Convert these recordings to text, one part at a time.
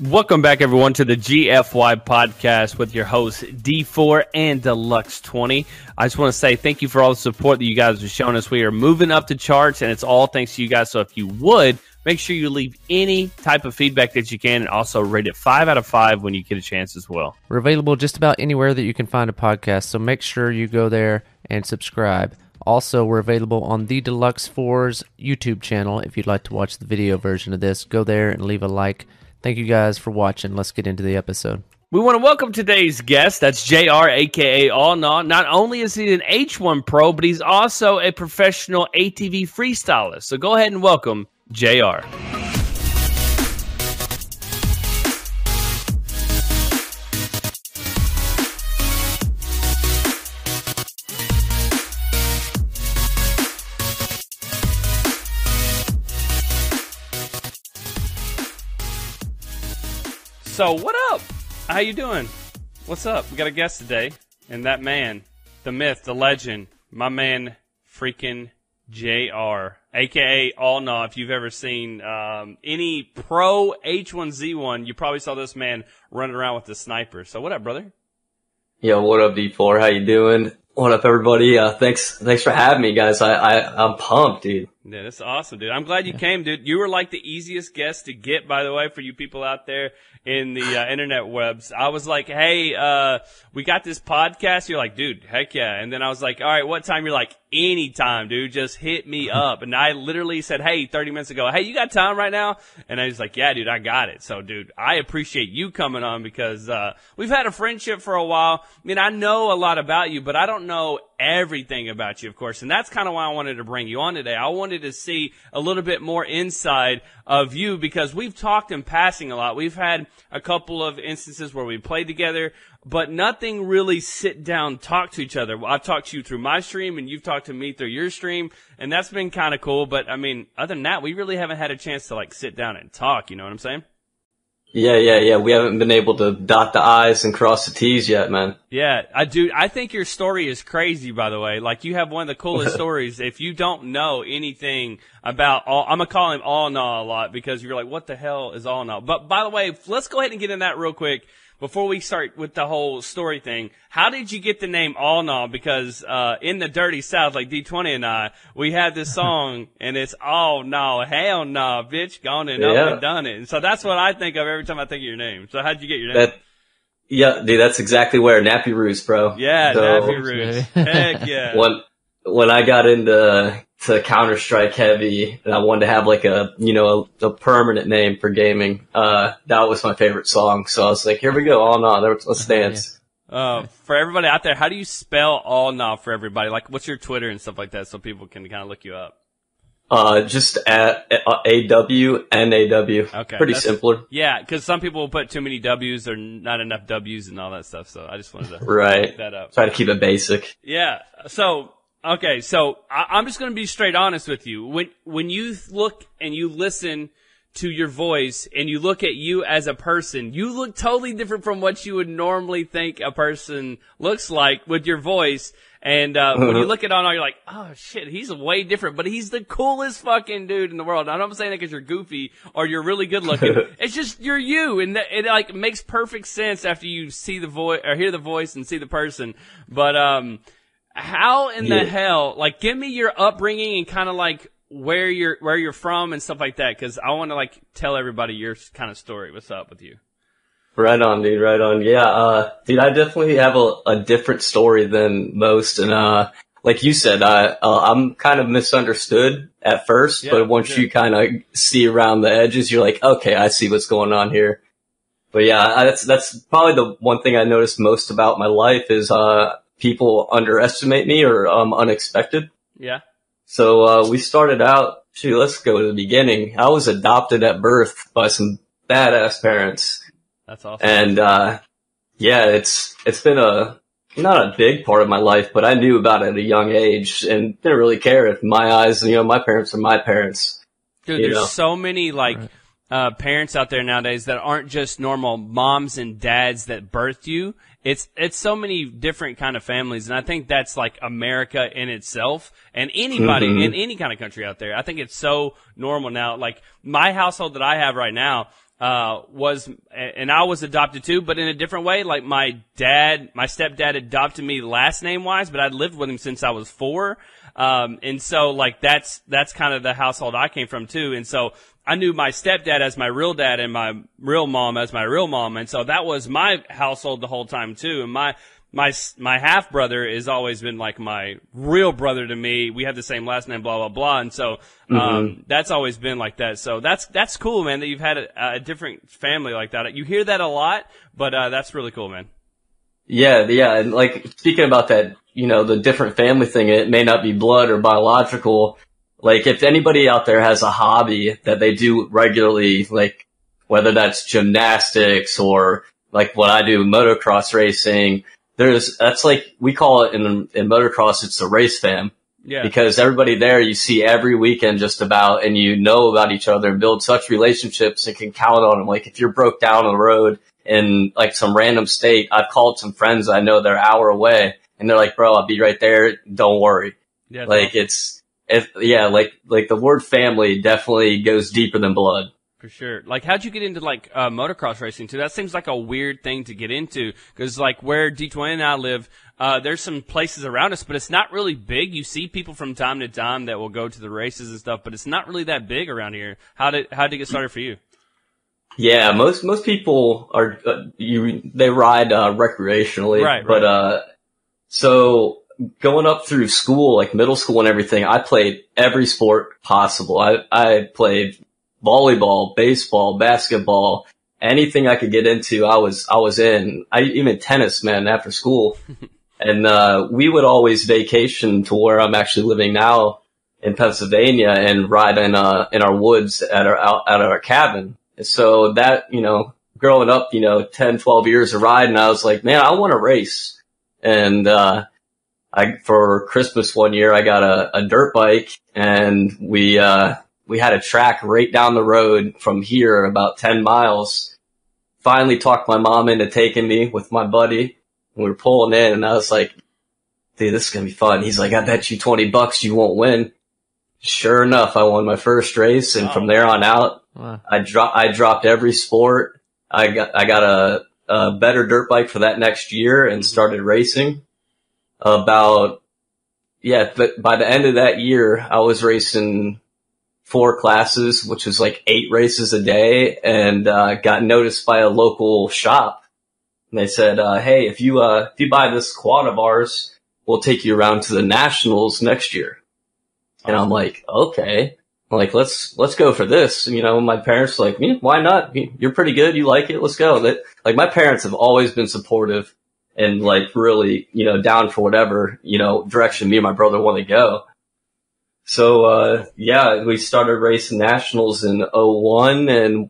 Welcome back, everyone, to the GFY Podcast with your hosts, D4 and Deluxe20. I just want to say thank you for all the support that you guys have shown us. We are moving up the charts, and it's all thanks to you guys. So if you would, make sure you leave any type of feedback that you can, and also rate it 5 out of 5 when you get a chance as well. We're available just about anywhere that you can find a podcast, so make sure you go there and subscribe. Also, we're available on the Deluxe4's YouTube channel. If you'd like to watch the video version of this, go there and leave a like. Thank you guys for watching. Let's get into the episode. We want to welcome today's guest. That's JR, a.k.a. AwNaw. Not only is he an H1 pro, but he's also a professional ATV freestylist. So go ahead and welcome JR. So what up? How you doing? What's up? We got a guest today, and that man, the myth, the legend, my man, freaking JR, aka AwNaw. If you've ever seen any pro H1Z1, you probably saw this man running around with the sniper. So what up, brother? Yo, what up, D4? How you doing? What up, everybody? Thanks for having me, guys. I'm pumped, dude. Yeah, that's awesome, dude. I'm glad you came, dude. You were like the easiest guest to get, by the way, for you people out there in the internet webs. I was like, hey, we got this podcast. You're like, dude, heck yeah. And then I was like, all right, what time? You're like, anytime, dude. Just hit me up. And I literally said, hey, 30 minutes ago, hey, you got time right now? And I was like, yeah, dude, I got it. So, dude, I appreciate you coming on because we've had a friendship for a while. I mean, I know a lot about you, but I don't know everything about you, of course, and that's kind of why I wanted to bring you on today. I wanted to see a little bit more inside of you because we've talked in passing a lot. We've had a couple of instances where we played together, but nothing really sit down, talk to each other. I've talked to you through my stream, and you've talked to me through your stream, and that's been kind of cool. But I mean, other than that, we really haven't had a chance to like sit down and talk. You know what I'm saying? Yeah. We haven't been able to dot the I's and cross the T's yet, man. Yeah, I do. I think your story is crazy, by the way. Like, you have one of the coolest stories. If you don't know anything about I'm going to call him AwNaw a lot because you're like, what the hell is AwNaw? But by the way, let's go ahead and get in that real quick before we start with the whole story thing. How did you get the name AwNaw? Because in the dirty South, like D20 and I, we had this song, and it's AwNaw, hell nah, bitch, gone and up and done it. And so that's what I think of every time I think of your name. So how'd you get your name? Yeah, dude, that's exactly where Nappy Roots, bro. Yeah, so, Nappy Roots. Heck yeah. When I got into Counter-Strike heavy, and I wanted to have like a permanent name for gaming, that was my favorite song. So I was like, here we go, AwNaw, let's dance. For everybody out there, how do you spell AwNaw for everybody? Like, what's your Twitter and stuff like that so people can kind of look you up? Just at AWNAW. Okay. Pretty simpler. Yeah, because some people will put too many W's or not enough W's and all that stuff, so I just wanted to pick that up. Try to keep it basic. Yeah. So, okay, so I'm just going to be straight honest with you. When you look and you listen to your voice and you look at you as a person, you look totally different from what you would normally think a person looks like with your voice. And when you look at AwNaw, you're like, oh, shit, he's way different. But he's the coolest fucking dude in the world. And I'm not saying that because you're goofy or you're really good looking. It's just you're you. And it like makes perfect sense after you see the voice or hear the voice and see the person. But how in the hell, like, give me your upbringing and kind of like where you're from and stuff like that, because I want to like tell everybody your kind of story. What's up with you? Right on, dude. Right on. Yeah, dude, I definitely have a different story than most, and like you said, I'm kind of misunderstood at first, but once you kind of see around the edges, you're like, okay, I see what's going on here. But yeah, that's probably the one thing I noticed most about my life is people underestimate me or I'm unexpected. Yeah. So we started out, let's go to the beginning. I was adopted at birth by some badass parents. That's awesome. And yeah, it's been not a big part of my life, but I knew about it at a young age and didn't really care if my eyes, you know, my parents are my parents. Dude, there's so many like parents out there nowadays that aren't just normal moms and dads that birthed you. It's so many different kind of families, and I think that's like America in itself, and anybody in any kind of country out there. I think it's so normal now. Like my household that I have right now and I was adopted too, but in a different way. Like my stepdad adopted me last name wise, but I'd lived with him since I was 4. And so like that's kind of the household I came from too. And so I knew my stepdad as my real dad and my real mom as my real mom. And so that was my household the whole time too. And my half brother has always been like my real brother to me. We have the same last name, blah blah blah, and so that's always been like that. So that's cool, man. That you've had a different family like that. You hear that a lot, but that's really cool, man. Yeah, and like speaking about that, you know, the different family thing. It may not be blood or biological. Like if anybody out there has a hobby that they do regularly, like whether that's gymnastics or like what I do, motocross racing. That's like, we call it in motocross, it's the race fam. Yeah. Because everybody there you see every weekend just about, and you know about each other and build such relationships and can count on them. Like if you're broke down on the road in like some random state, I've called some friends I know, they're an hour away and they're like, bro, I'll be right there. Don't worry. Yeah, like no. Like the word family definitely goes deeper than blood. For sure. Like, how'd you get into, like, motocross racing, too? That seems like a weird thing to get into, because, like, where D20 and I live, there's some places around us, but it's not really big. You see people from time to time that will go to the races and stuff, but it's not really that big around here. How'd it get started for you? Yeah, most people are, they ride, recreationally. Right. But, so going up through school, like middle school and everything, I played every sport possible. I played volleyball, baseball, basketball, anything I could get into, I was in. Even tennis, man, after school. And, we would always vacation to where I'm actually living now in Pennsylvania and ride in our woods at our cabin. And so that, you know, growing up, you know, 10, 12 years of riding, I was like, man, I want to race. And, for Christmas one year, I got a dirt bike and we had a track right down the road from here, about 10 miles. Finally talked my mom into taking me with my buddy. We were pulling in, and I was like, dude, this is going to be fun. He's like, I bet you $20 you won't win. Sure enough, I won my first race, and from there on out, wow. I dropped every sport. I got a better dirt bike for that next year and started racing. But by the end of that year, I was racing 4 classes, which was like 8 races a day, and got noticed by a local shop. And they said, hey, if you buy this quad of ours, we'll take you around to the nationals next year. And I'm like, okay. I'm like, let's go for this. You know, my parents were like, yeah, why not? You're pretty good. You like it. Let's go. Like my parents have always been supportive and like really, you know, down for whatever, you know, direction me and my brother want to go. So, we started racing nationals in 2001, and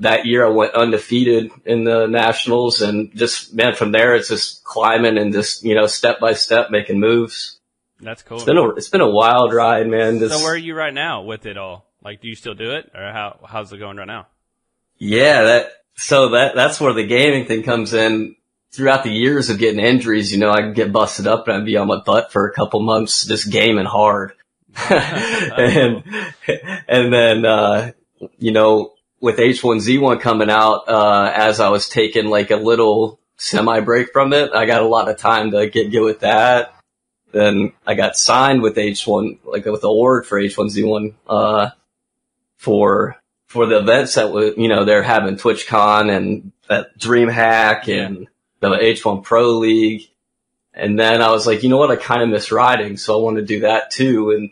that year I went undefeated in the nationals, and just, man, from there it's just climbing and just, you know, step by step making moves. That's cool. It's been a wild ride, man. So where are you right now with it all? Like, do you still do it, or how's it going right now? Yeah, that's where the gaming thing comes in. Throughout the years of getting injuries, you know, I'd get busted up and I'd be on my butt for a couple months just gaming hard. and then, you know, with H1Z1 coming out, as I was taking like a little semi break from it, I got a lot of time to get with that. Then I got signed with H1, like with the award for H1Z1, for the events that were, you know, they're having TwitchCon and that DreamHack and the H1 Pro League. And then I was like, you know what? I kind of miss riding. So I want to do that too. And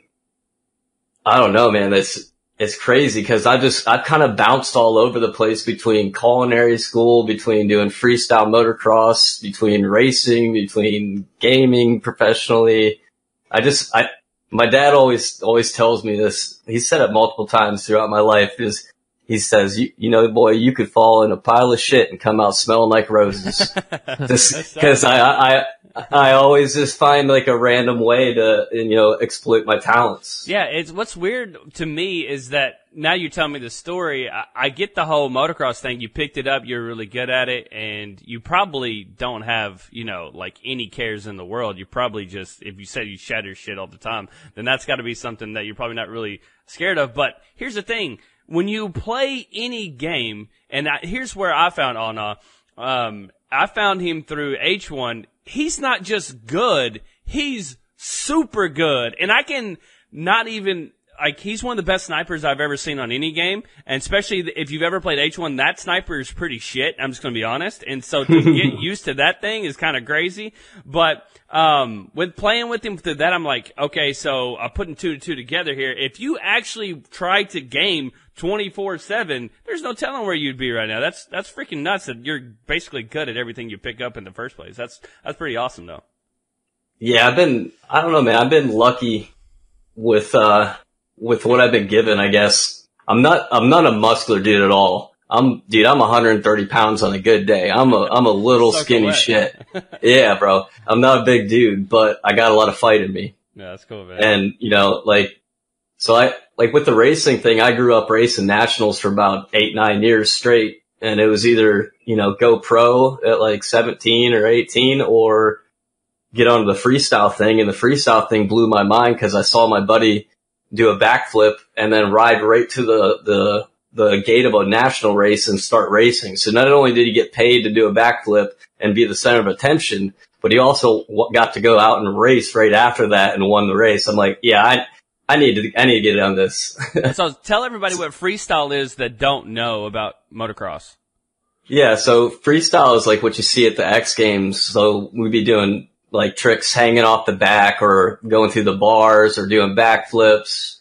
I don't know, man. It's crazy because I've kind of bounced all over the place between culinary school, between doing freestyle motocross, between racing, between gaming professionally. My dad always tells me this. He said it multiple times throughout my life is, he says, you know, boy, you could fall in a pile of shit and come out smelling like roses. Just because I always just find like a random way to, you know, exploit my talents. Yeah, it's what's weird to me is that now you tell me the story. I get the whole motocross thing. You picked it up, you're really good at it, and you probably don't have, you know, like any cares in the world. You probably just, if you said you shatter shit all the time, then that's got to be something that you're probably not really scared of. But here's the thing. when you play any game, and here's where I found AwNaw. I found him through H1. He's not just good, he's super good. And I can not even, like, he's one of the best snipers I've ever seen on any game. And especially if you've ever played H1, that sniper is pretty shit. I'm just going to be honest. And so to get used to that thing is kind of crazy. But, with playing with him through that, I'm like, okay, so I'm putting 2 and 2 together here. If you actually try to game 24/7, there's no telling where you'd be right now. That's freaking nuts that you're basically good at everything you pick up in the first place. That's pretty awesome though. Yeah, I don't know, man. I've been lucky with what I've been given, I guess. I'm not a muscular dude at all. I'm 130 pounds on a good day. I'm a little skinny shit. Yeah, bro. I'm not a big dude, but I got a lot of fight in me. Yeah, that's cool, man. And, you know, so with the racing thing, I grew up racing nationals for about 8-9 years straight. And it was either, you know, go pro at like 17 or 18 or get onto the freestyle thing. And the freestyle thing blew my mind because I saw my buddy do a backflip and then ride right to the gate of a national race and start racing. So not only did he get paid to do a backflip and be the center of attention, but he also got to go out and race right after that and won the race. I'm like, yeah, I need to get on this. So tell everybody what freestyle is that don't know about motocross. Yeah. So freestyle is like what you see at the X Games. So we'd be doing like tricks hanging off the back or going through the bars or doing backflips.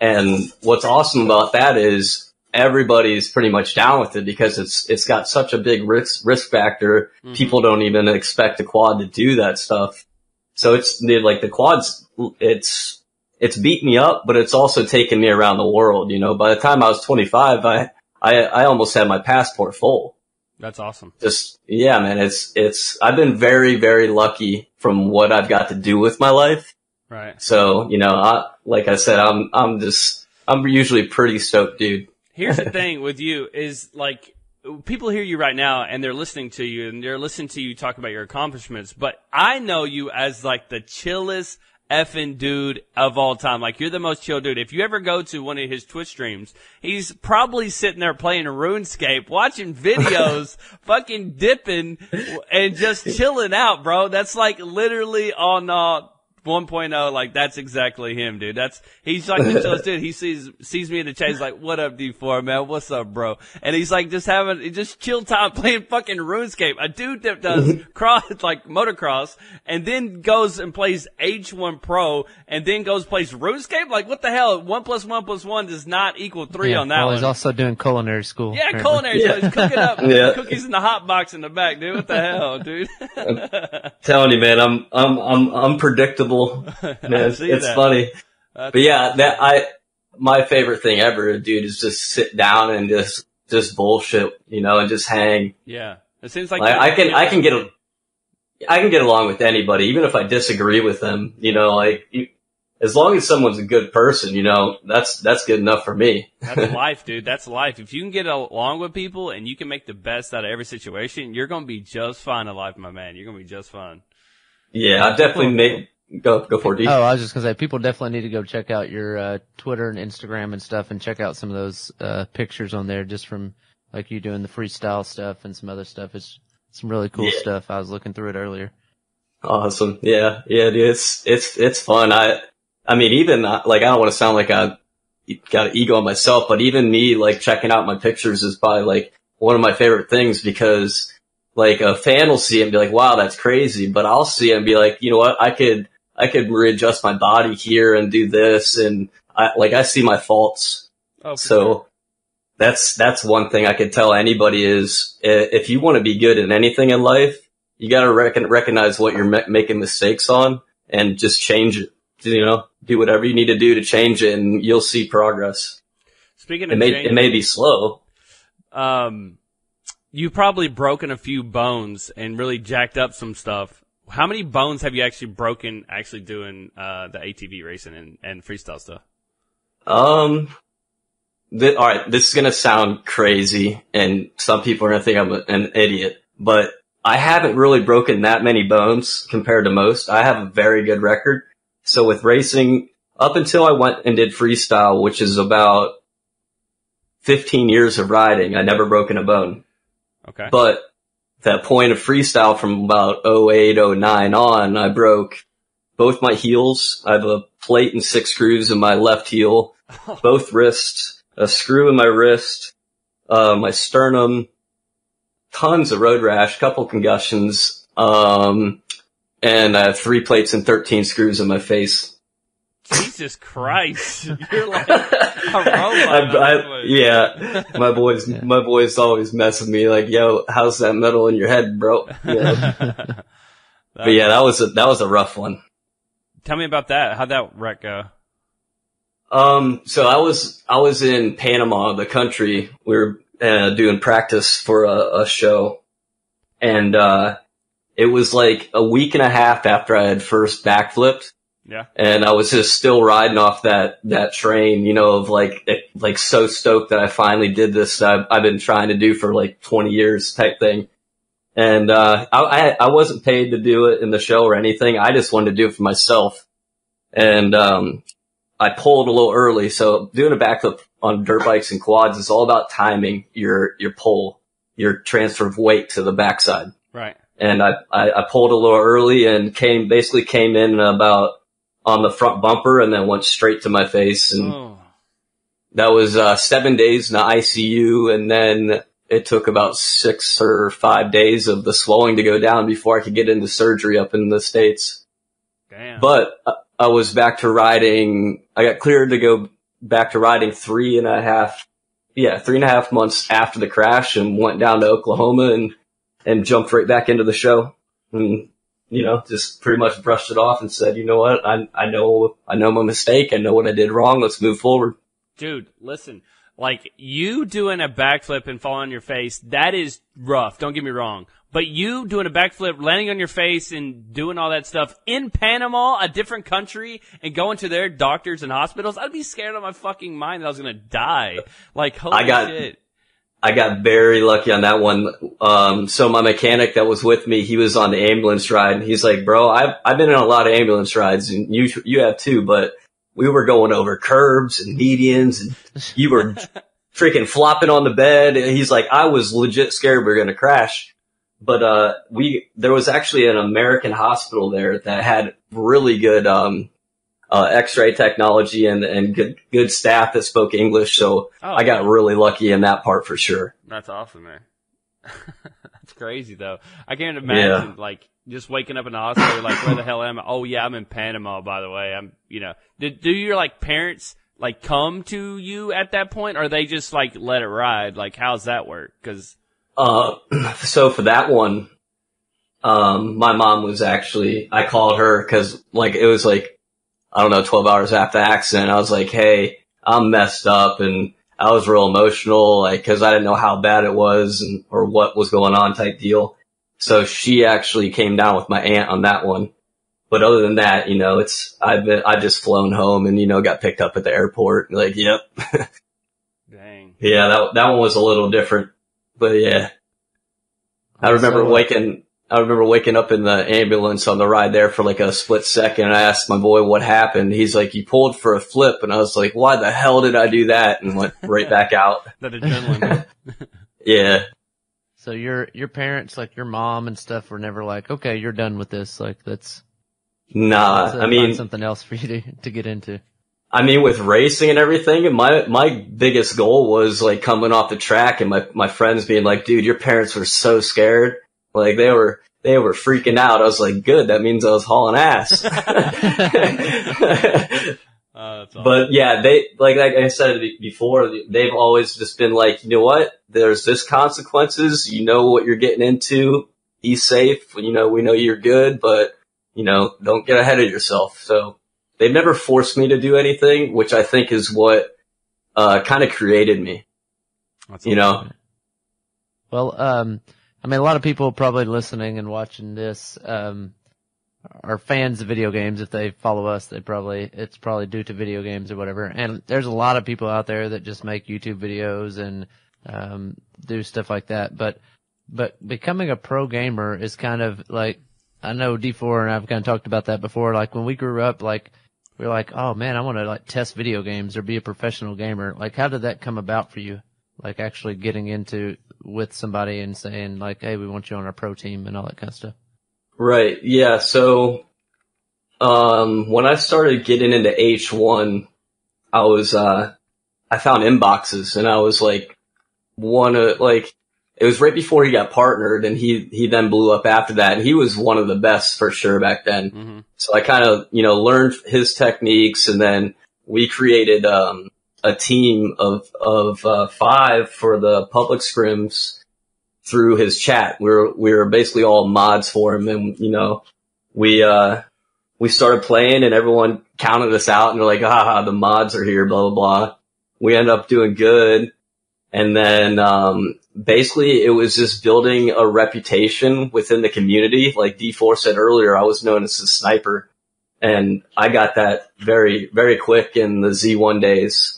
And what's awesome about that is everybody's pretty much down with it because it's got such a big risk factor. Mm-hmm. People don't even expect a quad to do that stuff. So the quads, it's beat me up, but it's also taken me around the world. You know, by the time I was 25, I almost had my passport full. That's awesome. Just, yeah, man, I've been very, very lucky from what I've got to do with my life. Right. So, you know, I'm usually pretty stoked, dude. Here's the thing with you is like, people hear you right now and they're listening to you talk about your accomplishments, but I know you as like the chillest effing dude of all time. Like, you're the most chill dude. If you ever go to one of his Twitch streams, he's probably sitting there playing RuneScape, watching videos, fucking dipping, and just chilling out, bro. That's like literally AwNaw 1.0. Like, that's exactly him, dude. He's like the chillest dude. He sees me in the chat. He's like, what up, D4, man? What's up, bro? And he's like just having just chill time playing fucking RuneScape. A dude that does motocross and then goes and plays H1 Pro and then goes plays RuneScape? Like, what the hell? 1 + 1 + 1 does not equal 3 on that one. He's also doing culinary school. Yeah, apparently. Culinary school. He's cooking up cookies in the hot box in the back, dude. What the hell, dude? I'm telling you, man, I'm unpredictable. It's funny. That's awesome. My favorite thing ever, dude, is just sit down and just bullshit, you know, and just hang. Yeah. It seems like I can get along with anybody, even if I disagree with them, you know, like, as long as someone's a good person, you know, that's good enough for me. That's life, dude. That's life. If you can get along with people and you can make the best out of every situation, you're going to be just fine in life, my man. You're going to be just fine. Yeah, I've definitely made... Go for it. Oh, I was just gonna say, people definitely need to go check out your Twitter and Instagram and stuff, and check out some of those pictures on there, just from like you doing the freestyle stuff and some other stuff. It's some really cool stuff. I was looking through it earlier. Awesome. Yeah, dude. It's fun. I mean, even like, I don't want to sound like I got an ego on myself, but even me like checking out my pictures is probably like one of my favorite things, because like a fan will see it and be like, wow, that's crazy, but I'll see it and be like, you know what, I could readjust my body here and do this, and I see my faults. Oh, so sure. That's one thing I could tell anybody is, if you want to be good in anything in life, you got to recognize what you're making mistakes on and just change it. You know, do whatever you need to do to change it, and you'll see progress. Speaking of, it may be slow. You've probably broken a few bones and really jacked up some stuff. How many bones have you actually broken doing the ATV racing and freestyle stuff? All right, this is going to sound crazy, and some people are going to think I'm an idiot, but I haven't really broken that many bones compared to most. I have a very good record. So with racing, up until I went and did freestyle, which is about 15 years of riding, I never broken a bone. Okay. But that point of freestyle from about 08, 09 on, I broke both my heels. I have a plate and 6 screws in my left heel, both wrists, a screw in my wrist, my sternum, tons of road rash, couple concussions, and I have 3 plates and 13 screws in my face. Jesus Christ! You're like a robot. Yeah, my boys always mess with me. Like, yo, how's that metal in your head, bro? Yeah. But yeah, that was a rough one. Tell me about that. How'd that wreck go? So I was in Panama, the country. We were doing practice for a show, and it was like a week and a half after I had first backflipped. Yeah. And I was just still riding off that train, you know, of like so stoked that I finally did this that I've been trying to do for like 20 years type thing. And, I wasn't paid to do it in the show or anything. I just wanted to do it for myself. And, I pulled a little early. So doing a backflip on dirt bikes and quads is all about timing your pull, your transfer of weight to the backside. Right. And I pulled a little early and basically came in about, on the front bumper and then went straight to my face. And that was 7 days in the ICU. And then it took about 6 or 5 days of the swelling to go down before I could get into surgery up in the States. Damn. But I was back to riding. I got cleared to go back to riding 3.5 months after the crash and went down to Oklahoma and jumped right back into the show. And, you know, just pretty much brushed it off and said, you know what, I know my mistake. I know what I did wrong. Let's move forward. Dude, listen, like you doing a backflip and falling on your face, that is rough. Don't get me wrong. But you doing a backflip, landing on your face and doing all that stuff in Panama, a different country, and going to their doctors and hospitals, I'd be scared out of my fucking mind that I was going to die. Like, holy shit. I got very lucky on that one. So my mechanic that was with me, he was on the ambulance ride and he's like, bro, I've been on a lot of ambulance rides and you have too, but we were going over curbs and medians and you were freaking flopping on the bed. And he's like, I was legit scared we were going to crash. But, there was actually an American hospital there that had really good, X-ray technology and good staff that spoke English, so I got really lucky in that part for sure. That's awesome, man. That's crazy though. I can't imagine like just waking up in the hospital like where the hell am I? Oh yeah, I'm in Panama by the way. I'm you know. Do your like parents like come to you at that point, or they just like let it ride? Like how's that work? Because so for that one, my mom was actually I called her because like it was like. I don't know, 12 hours after the accident, I was like, hey, I'm messed up. And I was real emotional, like, cause I didn't know how bad it was and, or what was going on type deal. So she actually came down with my aunt on that one. But other than that, you know, I've just flown home and, you know, got picked up at the airport. Like, yep. Dang. Yeah. That one was a little different, but yeah, I remember waking up in the ambulance on the ride there for like a split second. And I asked my boy what happened. He's like, you pulled for a flip. And I was like, why the hell did I do that? And went right back out. That adrenaline. Yeah. So your parents, like your mom and stuff were never like, okay, you're done with this. Like that's. Nah. I mean, something else for you to get into. I mean, with racing and everything, and my biggest goal was like coming off the track and my friends being like, dude, your parents were so scared. Like they were freaking out. I was like, good. That means I was hauling ass. Awesome. But yeah, they, like I said before, they've always just been like, you know what? There's this consequences. You know what you're getting into. Be safe. You know, we know you're good, but you know, don't get ahead of yourself. So they've never forced me to do anything, which I think is what, kind of created me. That's you awesome. Know? Well, I mean, a lot of people probably listening and watching this, are fans of video games. If they follow us, it's probably due to video games or whatever. And there's a lot of people out there that just make YouTube videos and, do stuff like that. But becoming a pro gamer is kind of like, I know D4 and I've kind of talked about that before. Like when we grew up, like we were like, oh man, I want to like test video games or be a professional gamer. Like how did that come about for you? like actually getting into with somebody and saying like, hey, we want you on our pro team and all that kind of stuff. Right. Yeah. So, when I started getting into H1, I was, I found inboxes and I was like, it was right before he got partnered, and he then blew up after that. And he was one of the best for sure back then. Mm-hmm. So I kind of, learned his techniques, and then we created a team of 5 for the public scrims through his chat. We were basically all mods for him, and we started playing, and everyone counted us out, and they're like, ah, the mods are here, blah blah blah. We ended up doing good, and then basically it was just building a reputation within the community. Like D4 said earlier, I was known as the sniper, and I got that very, very quick in the Z1 days,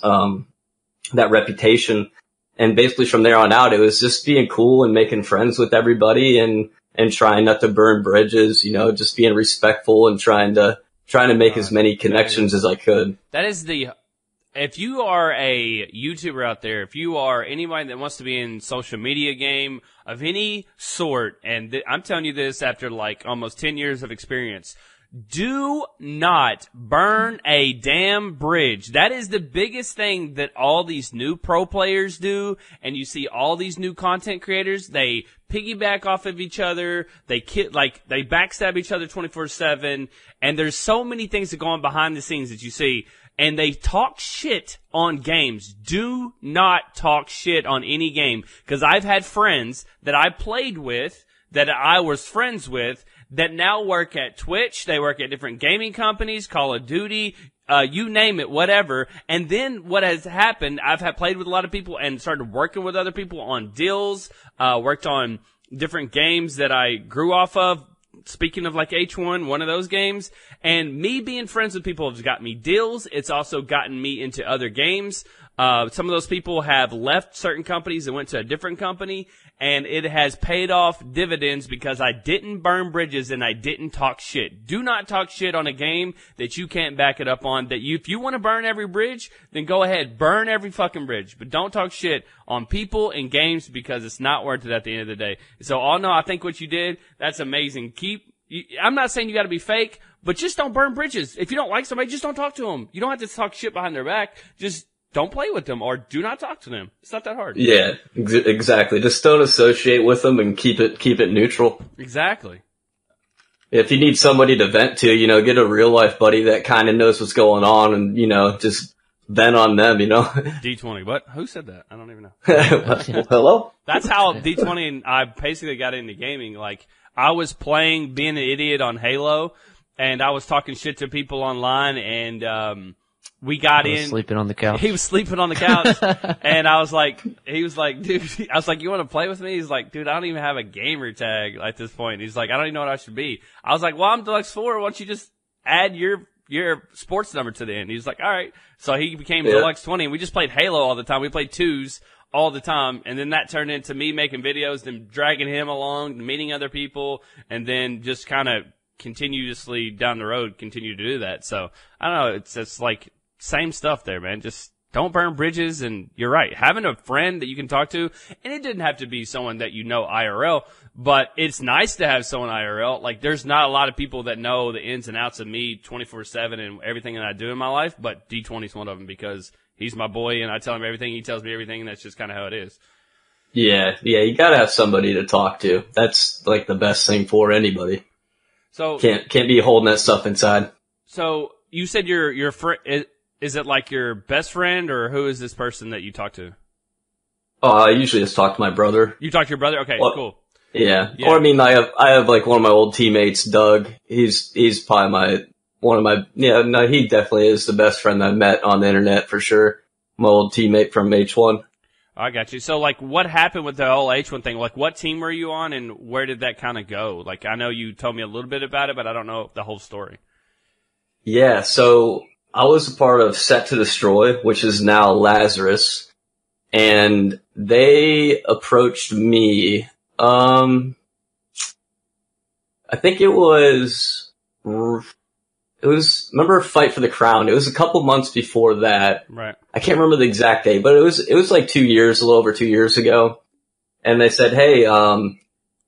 that reputation. And basically from there on out, it was just being cool and making friends with everybody, and trying not to burn bridges, just being respectful and trying to make as many connections as I could. That is the... If you are a YouTuber out there, if you are anybody that wants to be in social media game of any sort, and I'm telling you this after like almost 10 years of experience, do not burn a damn bridge. That is the biggest thing that all these new pro players do, and you see all these new content creators, they piggyback off of each other, they backstab each other 24/7, and there's so many things that go on behind the scenes that you see. And they talk shit on games. Do not talk shit on any game. Because I've had friends that I played with, that I was friends with, that now work at Twitch. They work at different gaming companies, Call of Duty, you name it, whatever. And then what has happened, I've had played with a lot of people and started working with other people on deals, worked on different games that I grew off of. Speaking of like H1, one of those games, and me being friends with people has got me deals. It's also gotten me into other games. Some of those people have left certain companies and went to a different company, and it has paid off dividends because I didn't burn bridges and I didn't talk shit. Do not talk shit on a game that you can't back it up on. That you, if you want to burn every bridge, then go ahead, burn every fucking bridge. But don't talk shit on people and games because it's not worth it at the end of the day. So AwNaw, I think what you did, that's amazing. I'm not saying you got to be fake, but just don't burn bridges. If you don't like somebody, just don't talk to them. You don't have to talk shit behind their back. Just don't play with them or do not talk to them. It's not that hard. Yeah, exactly. Just don't associate with them and keep it neutral. Exactly. If you need somebody to vent to, get a real life buddy that kind of knows what's going on and, just vent on them, D20. What? Who said that? I don't even know. Hello? That's how D20 and I basically got into gaming. Like, I was playing being an idiot on Halo, and I was talking shit to people online, and we got in. Sleeping on the couch. He was sleeping on the couch, and I was like, he was like, dude, I was like, you want to play with me? He's like, dude, I don't even have a gamer tag at this point. He's like, I don't even know what I should be. I was like, well, I'm Deluxe4. Why don't you just add your sports number to the end? He's like, all right. So he became Deluxe20, and we just played Halo all the time. We played 2s. All the time, and then that turned into me making videos, then dragging him along, meeting other people, and then just kind of continuously down the road continue to do that. So I don't know, it's like same stuff there, man. Just don't burn bridges, and you're right. Having a friend that you can talk to, and it didn't have to be someone that IRL, but it's nice to have someone IRL. Like, there's not a lot of people that know the ins and outs of me 24/7 and everything that I do in my life, but D20's one of them because he's my boy, and I tell him everything. He tells me everything, and that's just kind of how it is. Yeah, you gotta have somebody to talk to. That's like the best thing for anybody. So can't be holding that stuff inside. So you said your friend is it like your best friend, or who is this person that you talk to? Oh, I usually just talk to my brother. You talk to your brother? Okay, well, cool. Yeah, or I mean, I have like one of my old teammates, Doug. He's probably he definitely is the best friend I've met on the internet for sure. My old teammate from H1. I got you. So, like, what happened with the whole H1 thing? Like, what team were you on, and where did that kind of go? Like, I know you told me a little bit about it, but I don't know the whole story. Yeah, so I was a part of Set to Destroy, which is now Lazarus, and they approached me. I think it was... it was, remember Fight for the Crown? It was a couple months before that. Right. I can't remember the exact date, but it was like 2 years, a little over 2 years ago. And they said, hey,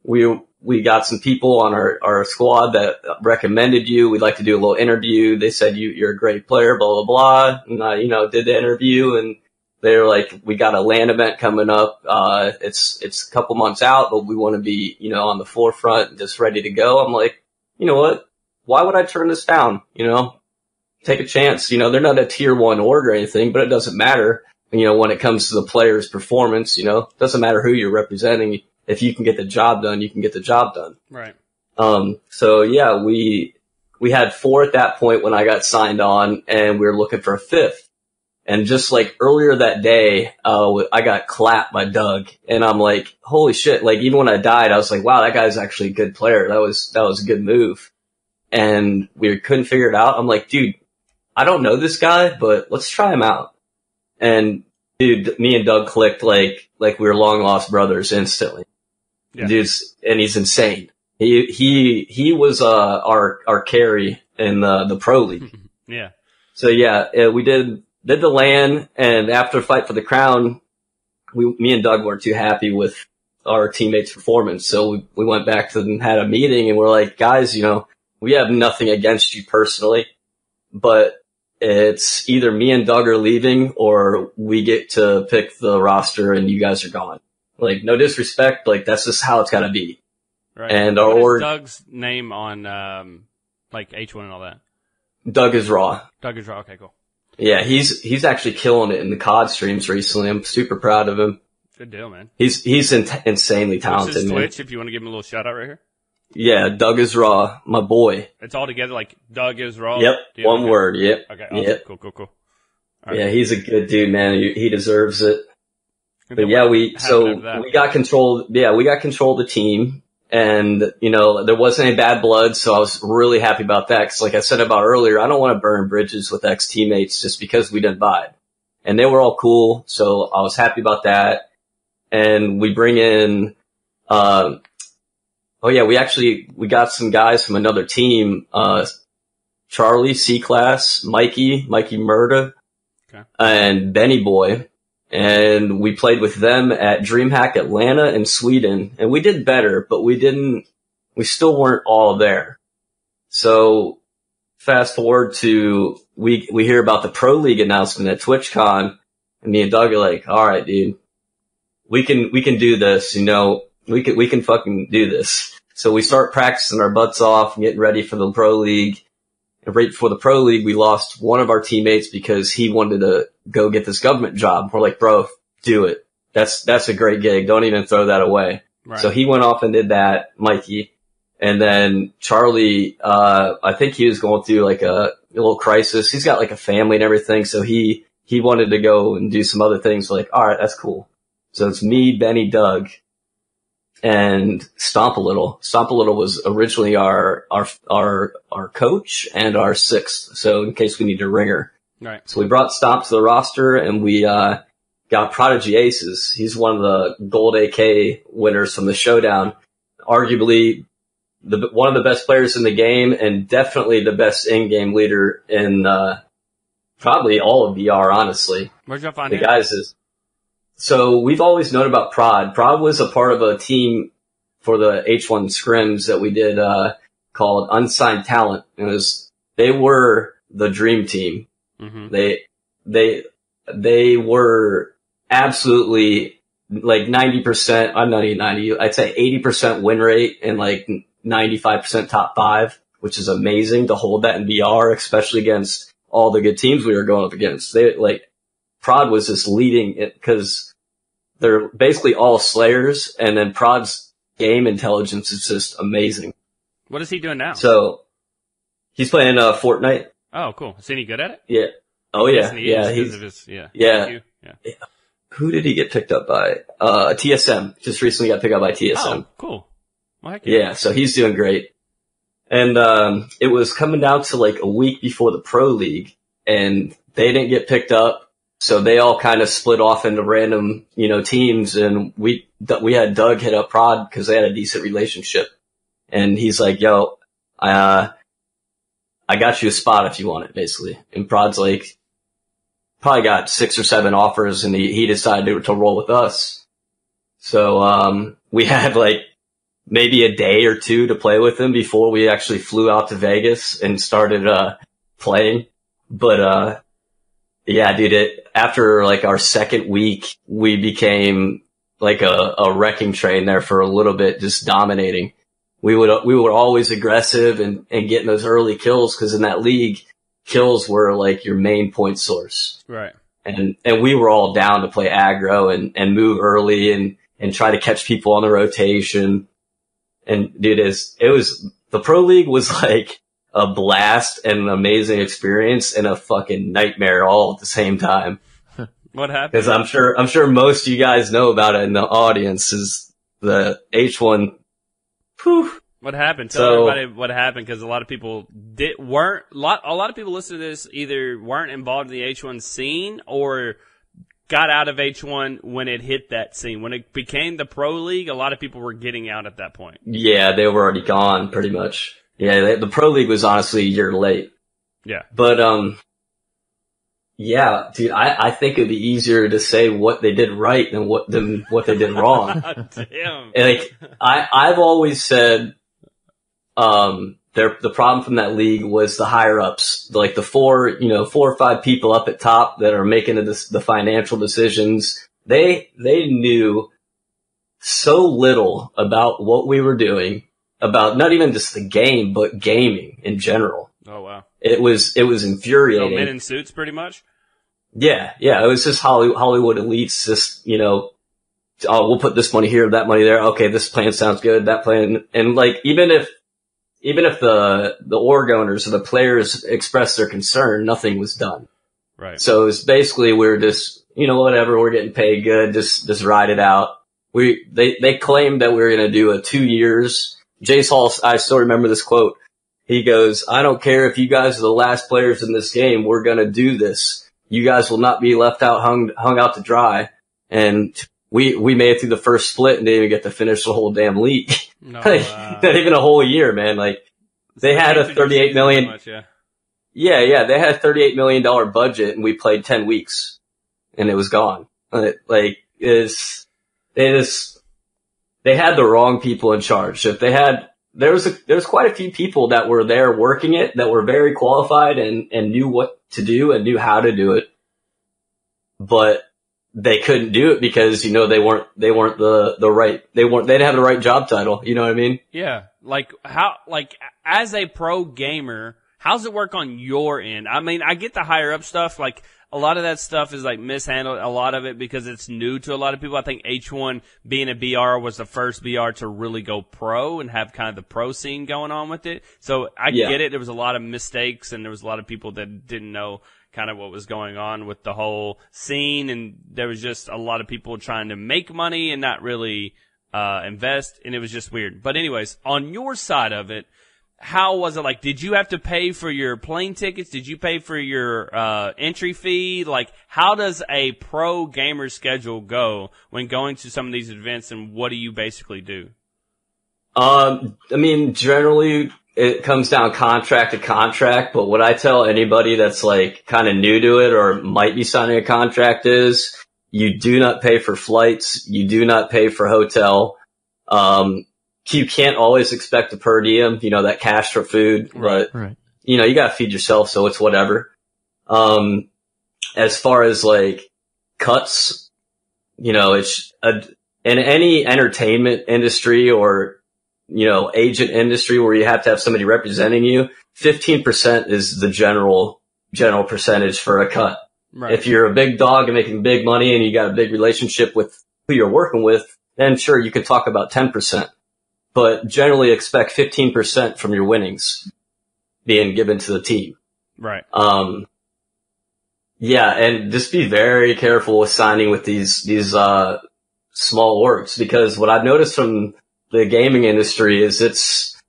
we got some people on our squad that recommended you. We'd like to do a little interview. They said, you're a great player, blah, blah, blah. And I, did the interview, and they were like, we got a LAN event coming up. It's a couple months out, but we want to be, on the forefront, just ready to go. I'm like, you know what? Why would I turn this down? Take a chance. They're not a tier 1 org or anything, but it doesn't matter. When it comes to the player's performance, it doesn't matter who you're representing. If you can get the job done, you can get the job done. Right. So yeah, we had 4 at that point when I got signed on, and we were looking for a 5th. And just like earlier that day, I got clapped by Doug, and I'm like, holy shit. Like, even when I died, I was like, wow, that guy's actually a good player. That was a good move. And we couldn't figure it out. I'm like, dude, I don't know this guy, but let's try him out. And dude, me and Doug clicked like we were long lost brothers instantly. Yeah. And he's insane. He was our carry in the pro league. Yeah. So yeah, we did the LAN, and after Fight for the Crown, me and Doug weren't too happy with our teammates' performance. So we went back to them and had a meeting, and we're like, guys, we have nothing against you personally, but it's either me and Doug are leaving, or we get to pick the roster and you guys are gone. Like, no disrespect, like, that's just how it's gotta be. Right. And what is Doug's name on, like, H1 and all that? Doug is Raw. Doug is Raw, okay, cool. Yeah, he's actually killing it in the COD streams recently. I'm super proud of him. Good deal, man. He's insanely talented. What's his Twitch, if you want to give him a little shout out right here? Yeah, Doug is Raw, my boy. It's all together, like, Doug is Raw? Yep, one word, yep. Okay, awesome. Yep. Cool. Right. Yeah, he's a good dude, man. He deserves it. But yeah, we got control of the team, and, there wasn't any bad blood, so I was really happy about that, because like I said about earlier, I don't want to burn bridges with ex-teammates just because we didn't vibe. And they were all cool, so I was happy about that. And we bring in, we got some guys from another team, Charlie, C-Class, Mikey Murda, okay, and Benny Boy. And we played with them at DreamHack Atlanta and Sweden. And we did better, but we still weren't all there. So fast forward to, we hear about the Pro League announcement at TwitchCon, and me and Doug are like, all right, dude, we can do this, we can fucking do this. So we start practicing our butts off and getting ready for the Pro League. And right before the Pro League, we lost one of our teammates because he wanted to go get this government job. We're like, bro, do it. That's a great gig. Don't even throw that away. Right. So he went off and did that, Mikey. And then Charlie, I think he was going through like a little crisis. He's got like a family and everything. So he wanted to go and do some other things. We're like, all right, that's cool. So it's me, Benny, Doug, and Stomp a Little. Stomp a Little was originally our coach and our 6th. So in case we need a ringer. Right. So we brought Stomp to the roster, and we, got Prodigy Aces. He's one of the gold AK winners from the showdown. Arguably one of the best players in the game, and definitely the best in-game leader in, probably all of VR, honestly. Where'd you find him? The guys is, so we've always known about Prod. Prod was a part of a team for the H1 scrims that we did, called Unsigned Talent. And they were the dream team. Mm-hmm. They were absolutely like 90%, I'm not even 90, I'd say 80% win rate and like 95% top 5, which is amazing to hold that in VR, especially against all the good teams we were going up against. Prod was just leading it because they're basically all slayers, and then Prod's game intelligence is just amazing. What is he doing now? So he's playing Fortnite. Oh, cool. Is he any good at it? Yeah. Oh, yeah. Yeah. Who did he get picked up by? TSM. Just recently got picked up by TSM. Oh, cool. Well, heck yeah. So he's doing great. And it was coming down to like a week before the Pro League, and they didn't get picked up, so they all kind of split off into random, teams. And we had Doug hit up Prod because they had a decent relationship, and he's like, "Yo, I got you a spot if you want it, basically. And Prod's like, probably got 6 or 7 offers, and he decided to roll with us. So we had like maybe a day or two to play with him before we actually flew out to Vegas and started playing. But yeah, dude, after like our second week, we became like a wrecking train there for a little bit, just dominating. We were always aggressive and getting those early kills, because in that league, kills were like your main point source. Right. And we were all down to play aggro and move early and try to catch people on the rotation. And dude, it was the Pro League was like a blast and an amazing experience and a fucking nightmare all at the same time. What happened? Because I'm sure most of you guys know about it in the audience, is the H1. Whew. What happened? Tell everybody what happened, because a lot of people a lot of people listening to this either weren't involved in the H1 scene or got out of H1 when it hit that scene. When it became the Pro League, a lot of people were getting out at that point. Yeah, they were already gone, pretty much. Yeah, the Pro League was honestly a year late. Yeah. But, yeah, dude, I think it'd be easier to say what they did right than what they did wrong. Damn. Like, I've always said, the problem from that league was the higher ups, like the 4 or 5 people up at top that are making the financial decisions. They knew so little about what we were doing, about not even just the game, but gaming in general. Oh wow. It was infuriating. So men in suits, pretty much? Yeah. Yeah. It was just Hollywood elites, just, oh, we'll put this money here, that money there. Okay. This plan sounds good. That plan. And like, even if the org owners or the players expressed their concern, nothing was done. Right. So it's basically, we're just, whatever, we're getting paid good. Just ride it out. They claimed that we were going to do a 2 years. Jace Hall, I still remember this quote. He goes, "I don't care if you guys are the last players in this game. We're going to do this. You guys will not be left out hung out to dry." And we made it through the first split and didn't even get to finish the whole damn league. No, like, not even a whole year, man. Like, they had a $38 million. Much, yeah. Yeah. They had a $38 million budget, and we played 10 weeks, and it was gone. Like, they had the wrong people in charge. If they had. There was quite a few people that were there working it that were very qualified and knew what to do and knew how to do it, but they couldn't do it because they weren't the right, they didn't have the right job title. You know what I mean? Yeah. Like, as a pro gamer, how's it work on your end? I mean, I get the higher up stuff. Like, a lot of that stuff is like mishandled, a lot of it, because it's new to a lot of people. I think H1 being a BR was the first BR to really go pro and have kind of the pro scene going on with it. So I get it. There was a lot of mistakes, and there was a lot of people that didn't know kind of what was going on with the whole scene. And there was just a lot of people trying to make money and not really invest. And it was just weird. But anyways, on your side of it, how was it? Like, did you have to pay for your plane tickets? Did you pay for your entry fee? Like, how does a pro gamer schedule go when going to some of these events, and what do you basically do? I mean, generally it comes down contract to contract, but what I tell anybody that's like kind of new to it or might be signing a contract is you do not pay for flights. You do not pay for hotel. You can't always expect a per diem, that cash for food, but, right. You got to feed yourself, so it's whatever. As far as like cuts, it's in any entertainment industry or, agent industry where you have to have somebody representing you, 15% is the general percentage for a cut. Right. If you're a big dog and making big money and you got a big relationship with who you're working with, then sure, you could talk about 10%. But generally expect 15% from your winnings being given to the team. Right. Yeah, and just be very careful with signing with these small orgs, because what I've noticed from the gaming industry is it's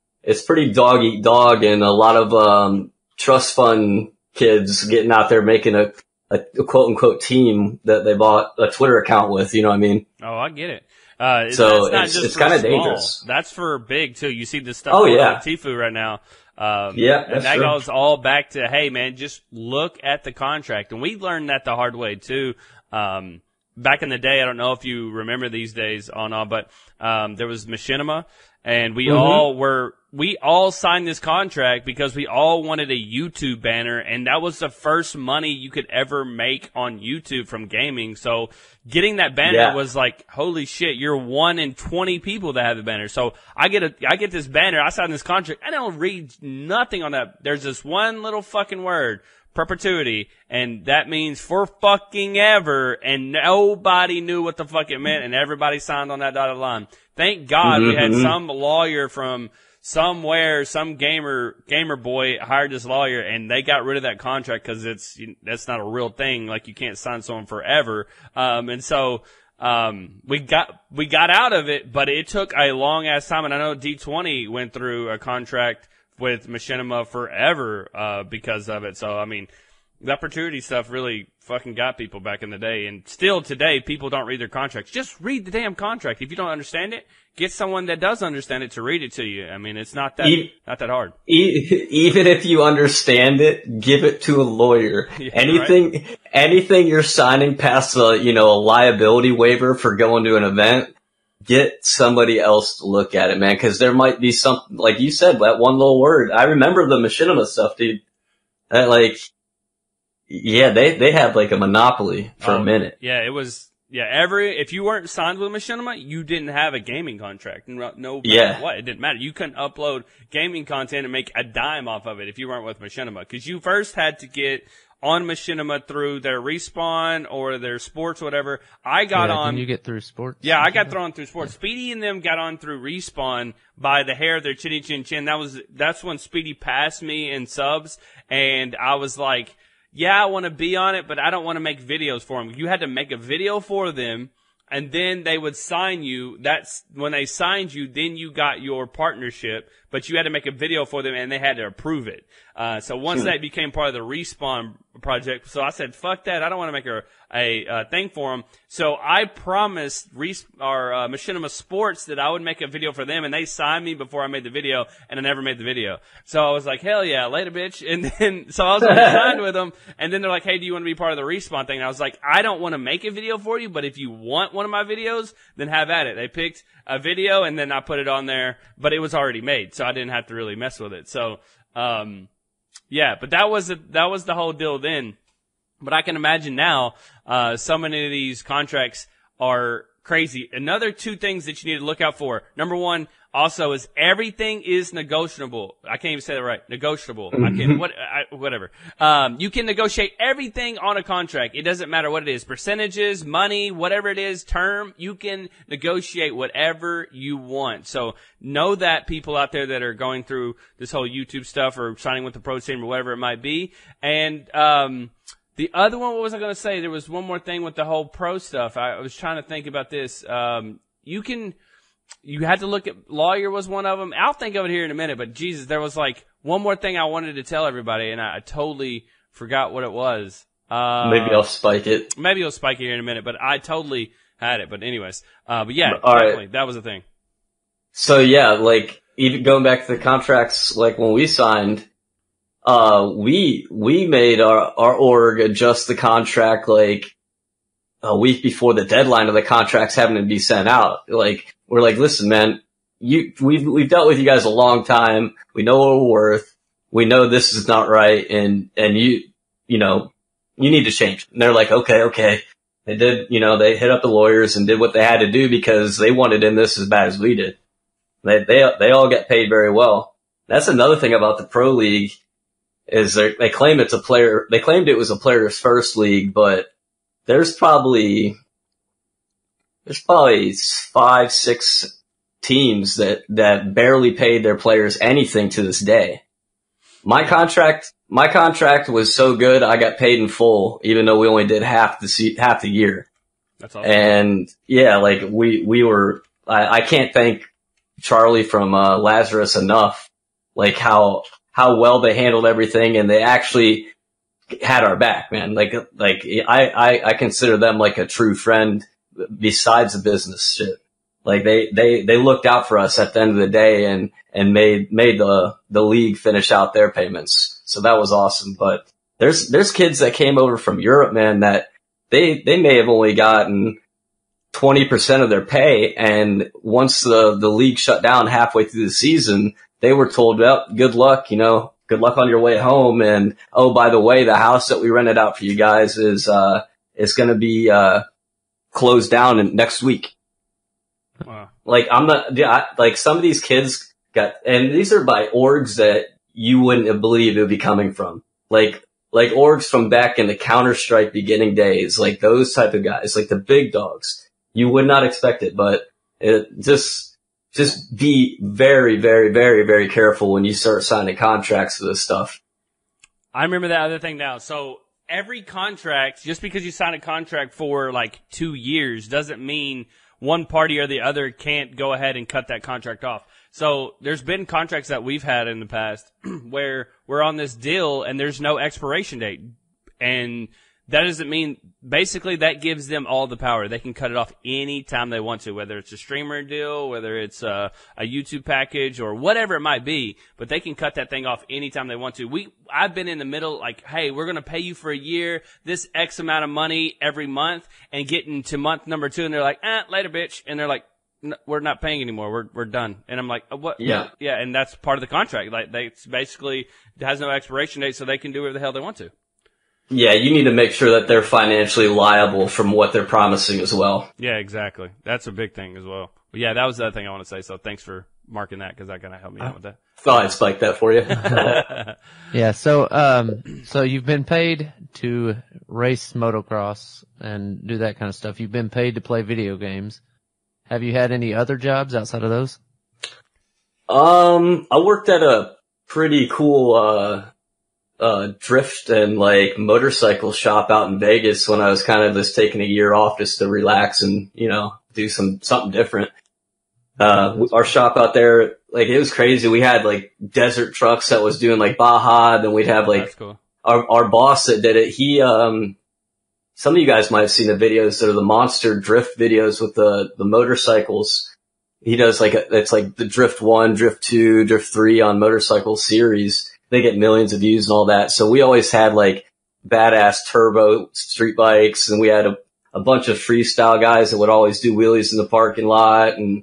pretty dog eat dog, and a lot of trust fund kids getting out there making a quote unquote team that they bought a Twitter account with, you know what I mean? Oh, I get it. So it's kind of dangerous. That's for big too. You see this stuff with Tfue right now. And that goes all back to, hey man, just look at the contract. And we learned that the hard way too. Back in the day, I don't know if you remember these days on all, but there was Machinima, and we all signed this contract because we all wanted a YouTube banner, and that was the first money you could ever make on YouTube from gaming. So getting that banner was like, holy shit, you're 1 in 20 people that have a banner. So I get this banner, I sign this contract, I don't read nothing on that. There's this one little fucking word, perpetuity, and that means for fucking ever, and nobody knew what the fuck it meant, and everybody signed on that dotted line. Thank God we had some lawyer from somewhere, some gamer boy hired this lawyer, and they got rid of that contract because that's not a real thing. Like, you can't sign someone forever. And so we got out of it, but it took a long ass time. And I know D20 went through a contract with Machinima forever because of it. So, I mean, the opportunity stuff really fucking got people back in the day. And still today, people don't read their contracts. Just read the damn contract. If you don't understand it, get someone that does understand it to read it to you. I mean, it's not that hard. Even if you understand it, give it to a lawyer. Yeah, anything you're signing past a liability waiver for going to an event, get somebody else to look at it, man, because there might be something, like you said, that one little word. I remember the Machinima stuff, dude. They had like a monopoly for a minute. Yeah, it was, if you weren't signed with Machinima, you didn't have a gaming contract. It didn't matter. You couldn't upload gaming content and make a dime off of it if you weren't with Machinima, because you first had to get on Machinima through their Respawn or their sports, whatever. I got on. Can you get through sports? Yeah, I got thrown through sports. Yeah. Speedy and them got on through Respawn by the hair of their chinny chin chin. That's when Speedy passed me in subs, and I was like, yeah, I want to be on it, but I don't want to make videos for them. You had to make a video for them, and then they would sign you. That's when they signed you, then you got your partnership, but you had to make a video for them, and they had to approve it. So once that became part of the Respawn project, so I said, fuck that. I don't want to make a thing for them. So I promised Machinima Sports that I would make a video for them, and they signed me before I made the video, and I never made the video. So I was like, hell yeah, later, bitch. And then, so I was signed with them, and then they're like, hey, do you want to be part of the Respawn thing? And I was like, I don't want to make a video for you, but if you want one of my videos, then have at it. They picked a video, and then I put it on there, but it was already made, so I didn't have to really mess with it. So, but that was the whole deal then. But I can imagine now, so many of these contracts are crazy. Another two things that you need to look out for. Number one also is everything is negotiable. I can't even say that right. Negotiable. Whatever. You can negotiate everything on a contract. It doesn't matter what it is. Percentages, money, whatever it is, term. You can negotiate whatever you want. So know that, people out there that are going through this whole YouTube stuff or signing with the pro team or whatever it might be. And, the other one, what was I going to say? There was one more thing with the whole pro stuff. I was trying to think about this. You had to look at, lawyer was one of them. I'll think of it here in a minute, but Jesus, there was like one more thing I wanted to tell everybody, and I totally forgot what it was. Maybe I'll spike it. Maybe I'll spike it here in a minute, but I totally had it. But anyways, definitely, that was the thing. So yeah, like even going back to the contracts, like when we signed, we made our org adjust the contract like a week before the deadline of the contracts having to be sent out. Like, we're like, listen, man, we've dealt with you guys a long time. We know what we're worth. We know this is not right. And you need to change. And they're like, okay. They did, they hit up the lawyers and did what they had to do because they wanted in this as bad as we did. They all got paid very well. That's another thing about the pro league. Is they claim it's a player? They claimed it was a player's first league, but there's probably 5-6 teams that barely paid their players anything to this day. My contract was so good, I got paid in full, even though we only did half the year. That's awesome. And yeah, like we were. I can't thank Charlie from Lazarus enough. Like how well they handled everything, and they actually had our back, man. Like I consider them like a true friend besides the business shit. Like they looked out for us at the end of the day and made the league finish out their payments. So that was awesome. But there's kids that came over from Europe, man, that they may have only gotten 20% of their pay. And once the league shut down halfway through the season, they were told, well, good luck, you know, good luck on your way home. And, oh, by the way, the house that we rented out for you guys is going to be, closed down next week. Wow. Like, some of these kids got, and these are by orgs that you wouldn't have believed it would be coming from. Like orgs from back in the Counter-Strike beginning days, like those type of guys, like the big dogs. You would not expect it, but just be very, very, very, very careful when you start signing contracts for this stuff. I remember that other thing now. So every contract, just because you sign a contract for like 2 years doesn't mean one party or the other can't go ahead and cut that contract off. So there's been contracts that we've had in the past where we're on this deal and there's no expiration date. And that doesn't mean, basically, that gives them all the power. They can cut it off any time they want to, whether it's a streamer deal, whether it's a YouTube package, or whatever it might be. But they can cut that thing off any time they want to. I've been in the middle, like, hey, we're gonna pay you for a year, this X amount of money every month, and getting to month number 2, and they're like, later, bitch, and they're like, no, we're not paying anymore. We're done. And I'm like, what? Yeah. Yeah. And that's part of the contract. Like, it's basically has no expiration date, so they can do whatever the hell they want to. Yeah, you need to make sure that they're financially liable from what they're promising as well. Yeah, exactly. That's a big thing as well. But yeah, that was the other thing I want to say. So thanks for marking that, because that kind of helped me out with that. Thought I'd spike that for you. Yeah. So you've been paid to race motocross and do that kind of stuff. You've been paid to play video games. Have you had any other jobs outside of those? I worked at a pretty cool, drift and like motorcycle shop out in Vegas when I was kind of just taking a year off just to relax and, you know, do something different. Our shop out there, like, it was crazy. We had like desert trucks that was doing like Baja. Then we'd have like our boss that did it. He, some of you guys might have seen the videos that are the monster drift videos with the motorcycles. He does like, it's like the drift 1, drift 2, drift 3 on motorcycle series. They get millions of views and all that. So we always had like badass turbo street bikes, and we had a bunch of freestyle guys that would always do wheelies in the parking lot, and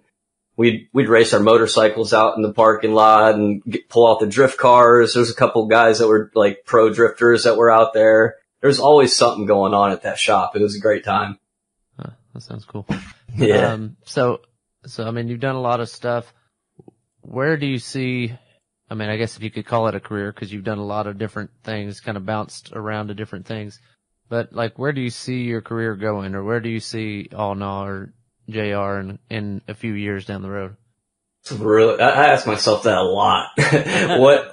we'd race our motorcycles out in the parking lot and pull out the drift cars. There's a couple guys that were like pro drifters that were out there. There's always something going on at that shop. It was a great time. Huh, that sounds cool. Yeah. So I mean, you've done a lot of stuff. Where do you see? I mean, I guess if you could call it a career, because you've done a lot of different things, kind of bounced around to different things. But like, where do you see your career going, or where do you see AwNaw or JR in a few years down the road? Really, I ask myself that a lot.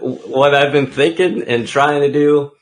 What I've been thinking and trying to do,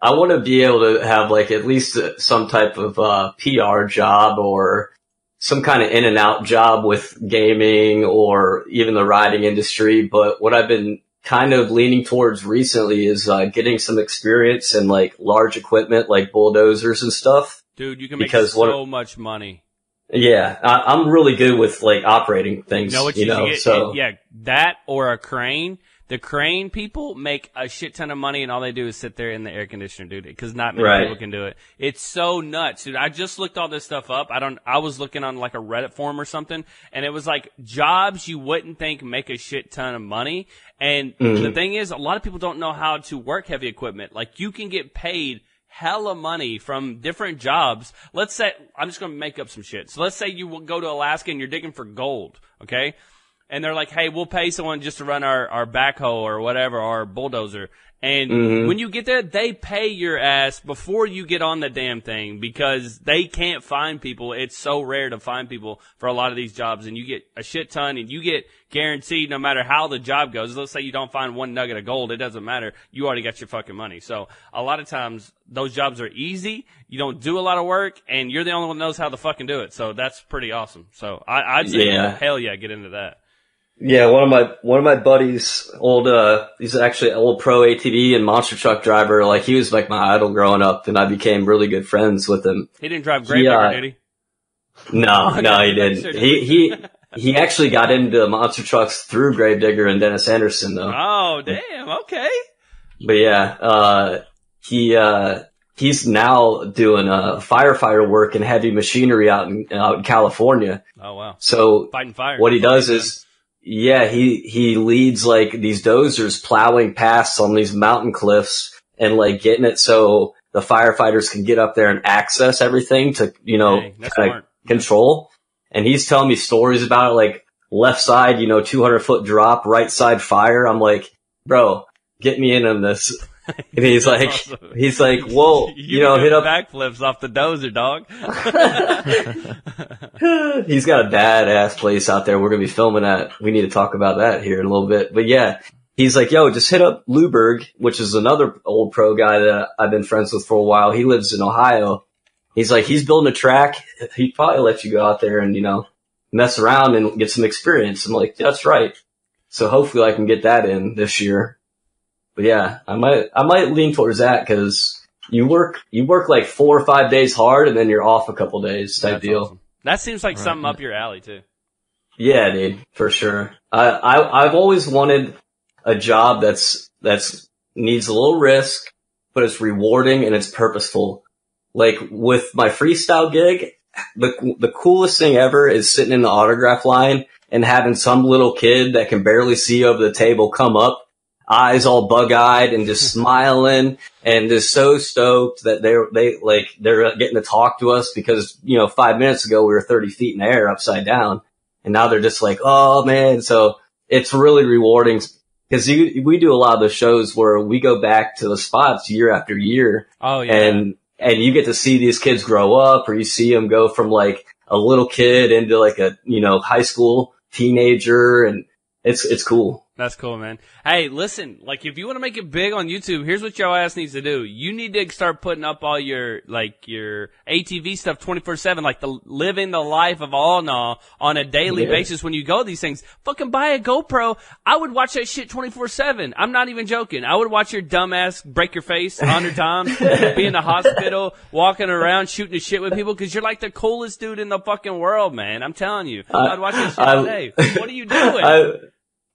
I want to be able to have like at least some type of PR job or some kind of in and out job with gaming or even the riding industry. But what I've been kind of leaning towards recently is getting some experience in like large equipment, like bulldozers and stuff. Dude, you can make so much money. Yeah, I'm really good with like operating things. Yeah, that or a crane. The crane people make a shit ton of money, and all they do is sit there in the air conditioner, dude, because not many people can do it. It's so nuts, dude. I just looked all this stuff up. I was looking on like a Reddit forum or something, and it was like jobs you wouldn't think make a shit ton of money. And the thing is, a lot of people don't know how to work heavy equipment. Like, you can get paid hella money from different jobs. Let's say, I'm just going to make up some shit. So let's say you go to Alaska and you're digging for gold, okay? And they're like, hey, we'll pay someone just to run our backhoe or whatever, our bulldozer. And when you get there, they pay your ass before you get on the damn thing, because they can't find people. It's so rare to find people for a lot of these jobs, and you get a shit ton, and you get guaranteed no matter how the job goes. Let's say you don't find one nugget of gold. It doesn't matter. You already got your fucking money. So a lot of times those jobs are easy. You don't do a lot of work, and you're the only one that knows how to fucking do it. So that's pretty awesome. So I'd say, hell yeah, get into that. Yeah, one of my buddies, he's actually an old pro ATV and monster truck driver. Like, he was like my idol growing up, and I became really good friends with him. He didn't drive great, did he? No, okay. No, he didn't. He He actually got into monster trucks through Gravedigger and Dennis Anderson, though. Oh, damn. Okay. But yeah, he's now doing firefighter work and heavy machinery out in California. Oh wow! So fighting fire. What he does is, yeah, he leads like these dozers plowing paths on these mountain cliffs and like getting it so the firefighters can get up there and access everything to, you know, control. And he's telling me stories about it, like left side, you know, 200-foot drop, right side fire. I'm like, bro, get me in on this. And he's like, awesome. He's like, whoa, you know, hit up backflips off the dozer, dog. He's got a badass place out there. We're going to be filming at. We need to talk about that here in a little bit. But yeah, he's like, yo, just hit up Luberg, which is another old pro guy that I've been friends with for a while. He lives in Ohio. He's like, he's building a track. He'd probably let you go out there and, you know, mess around and get some experience. I'm like, that's right. So hopefully I can get that in this year. But yeah, I might lean towards that because you work like 4 or 5 days hard and then you're off a couple days type deal. Awesome. That seems like something up your alley too. Yeah, dude, for sure. I've always wanted a job that's needs a little risk, but it's rewarding and it's purposeful. Like with my freestyle gig, the coolest thing ever is sitting in the autograph line and having some little kid that can barely see over the table come up, eyes all bug-eyed and just smiling and just so stoked that they're getting to talk to us because, you know, 5 minutes ago we were 30 feet in the air upside down and now they're just like, oh man. So it's really rewarding because we do a lot of the shows where we go back to the spots year after year. Oh yeah. And you get to see these kids grow up or you see them go from like a little kid into like a, you know, high school teenager and it's cool. That's cool, man. Hey, listen, like if you want to make it big on YouTube, here's what your ass needs to do. You need to start putting up all your ATV stuff 24/7, like the living the life of AwNaw on a daily basis when you go to these things. Fucking buy a GoPro. I would watch that shit 24/7. I'm not even joking. I would watch your dumb ass break your face 100 times, be in the hospital, walking around, shooting the shit with people because you're like the coolest dude in the fucking world, man. I'm telling you. I'd watch that shit all day. What are you doing?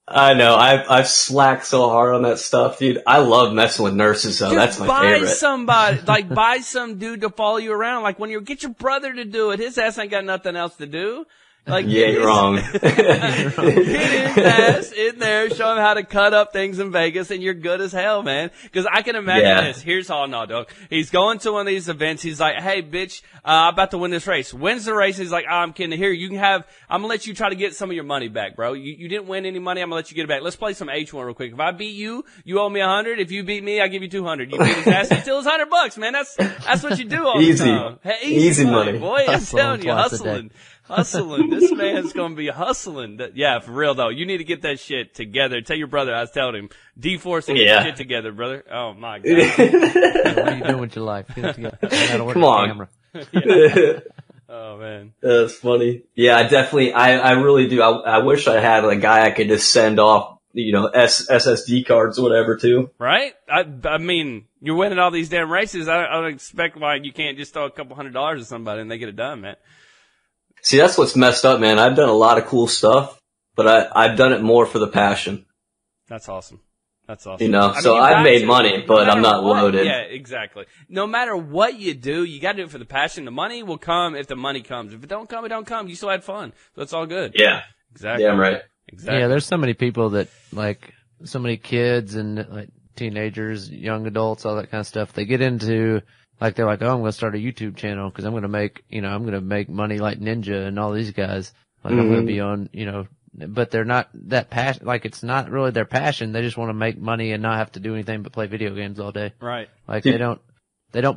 I know. I've slacked so hard on that stuff, dude. I love messing with nurses, though. Dude, that's my favorite. Buy somebody. Like, buy some dude to follow you around. Like, when you get your brother to do it, his ass ain't got nothing else to do. Like, yeah, you're wrong. Get his ass in there, show him how to cut up things in Vegas, and you're good as hell, man. Because I can imagine this. Here's how AwNaw, dog. He's going to one of these events. He's like, hey, bitch, I'm about to win this race. Wins the race. He's like, oh, I'm kidding. Here, you can have – I'm going to let you try to get some of your money back, bro. You didn't win any money. I'm going to let you get it back. Let's play some H1 real quick. If I beat you, you owe me 100. If you beat me, I give you 200. You beat his ass, you steal his $100, man. That's what you do all the time. Hey, easy money. Boy, hustling, I'm telling you, hustling. Hustling. This man's going to be hustling. Yeah, for real, though. You need to get that shit together. Tell your brother. I was telling him. D-Force and get shit together, brother. Oh, my God. What are you doing with your life? Get it together. Come on. Yeah. Oh, man. That's funny. Yeah, I really do. I wish I had a guy I could just send off, you know, SSD cards or whatever, too. Right? I mean, you're winning all these damn races. I don't expect why you can't just throw a couple $100 at somebody and they get it done, man. See, that's what's messed up, man. I've done a lot of cool stuff, but I've done it more for the passion. That's awesome. That's awesome. You know, so I've made money, but I'm not loaded. Yeah, exactly. No matter what you do, you got to do it for the passion. The money will come if the money comes. If it don't come, it don't come. You still had fun. So it's all good. Yeah. Exactly. Yeah, I'm right. Exactly. Yeah, there's so many people that, like, so many kids and, like, teenagers, young adults, all that kind of stuff, they get into... Like, they're like, oh, I'm going to start a YouTube channel because I'm going to make, you know, I'm going to make money like Ninja and all these guys. Like, I'm going to be on, you know, but they're not that passion. Like, it's not really their passion. They just want to make money and not have to do anything but play video games all day. Right. Like, they don't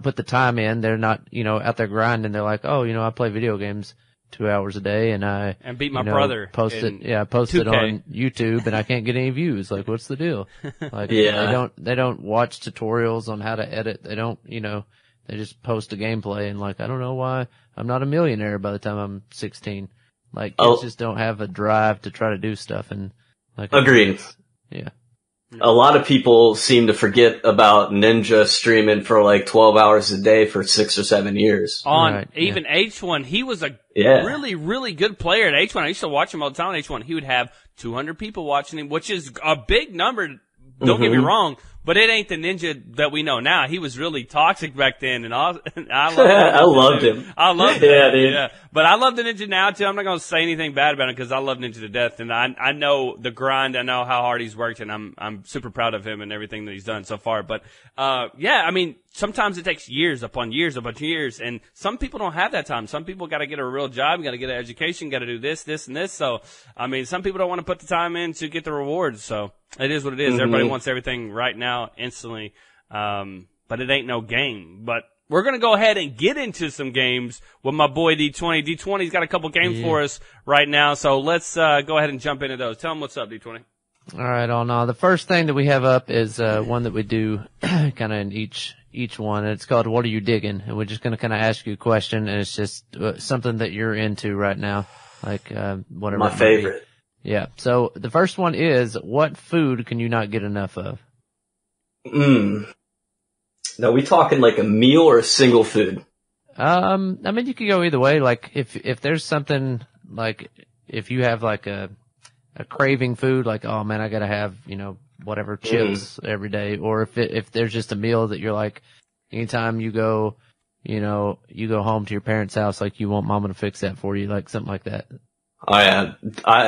put the time in. They're not, you know, out there grinding. They're like, oh, you know, I play video games 2 hours a day and I beat my brother. Post it on YouTube and I can't get any views. Like, what's the deal? Like, they don't watch tutorials on how to edit. They don't, you know. They just post a gameplay and like, I don't know why I'm not a millionaire by the time I'm 16. Like, kids just don't have a drive to try to do stuff and like. Agreed. Yeah. A lot of people seem to forget about Ninja streaming for like 12 hours a day for 6 or 7 years. On right, even yeah. H1, he was a really, really good player at H1. I used to watch him all the time at H1. He would have 200 people watching him, which is a big number. Don't get me wrong, but it ain't the Ninja that we know now. He was really toxic back then, and I loved him. Yeah, dude. Yeah. But I love the Ninja now too. I'm not gonna say anything bad about him because I love Ninja to death, and I know the grind. I know how hard he's worked, and I'm super proud of him and everything that he's done so far. But yeah, I mean, sometimes it takes years upon years upon years, and some people don't have that time. Some people got to get a real job, got to get an education, got to do this, this, and this. So I mean, some people don't want to put the time in to get the rewards. So. It is what it is. Mm-hmm. Everybody wants everything right now, instantly. But it ain't no game. But we're going to go ahead and get into some games with my boy D20. D20's got a couple games for us right now. So let's go ahead and jump into those. Tell them what's up, D20. All right, AwNaw. The first thing that we have up is one that we do kind of in each one. It's called What Are You Digging? And we're just going to kind of ask you a question, and it's just something that you're into right now, like whatever. My favorite. Yeah. So the first one is, what food can you not get enough of? Now, we talking like a meal or a single food? I mean, you could go either way. Like if there's something like, if you have like a craving food, like, oh man, I got to have, you know, whatever chips every day. Or if there's just a meal that you're like, anytime you go, you know, you go home to your parents' house, like you want mama to fix that for you, like something like that. Oh yeah,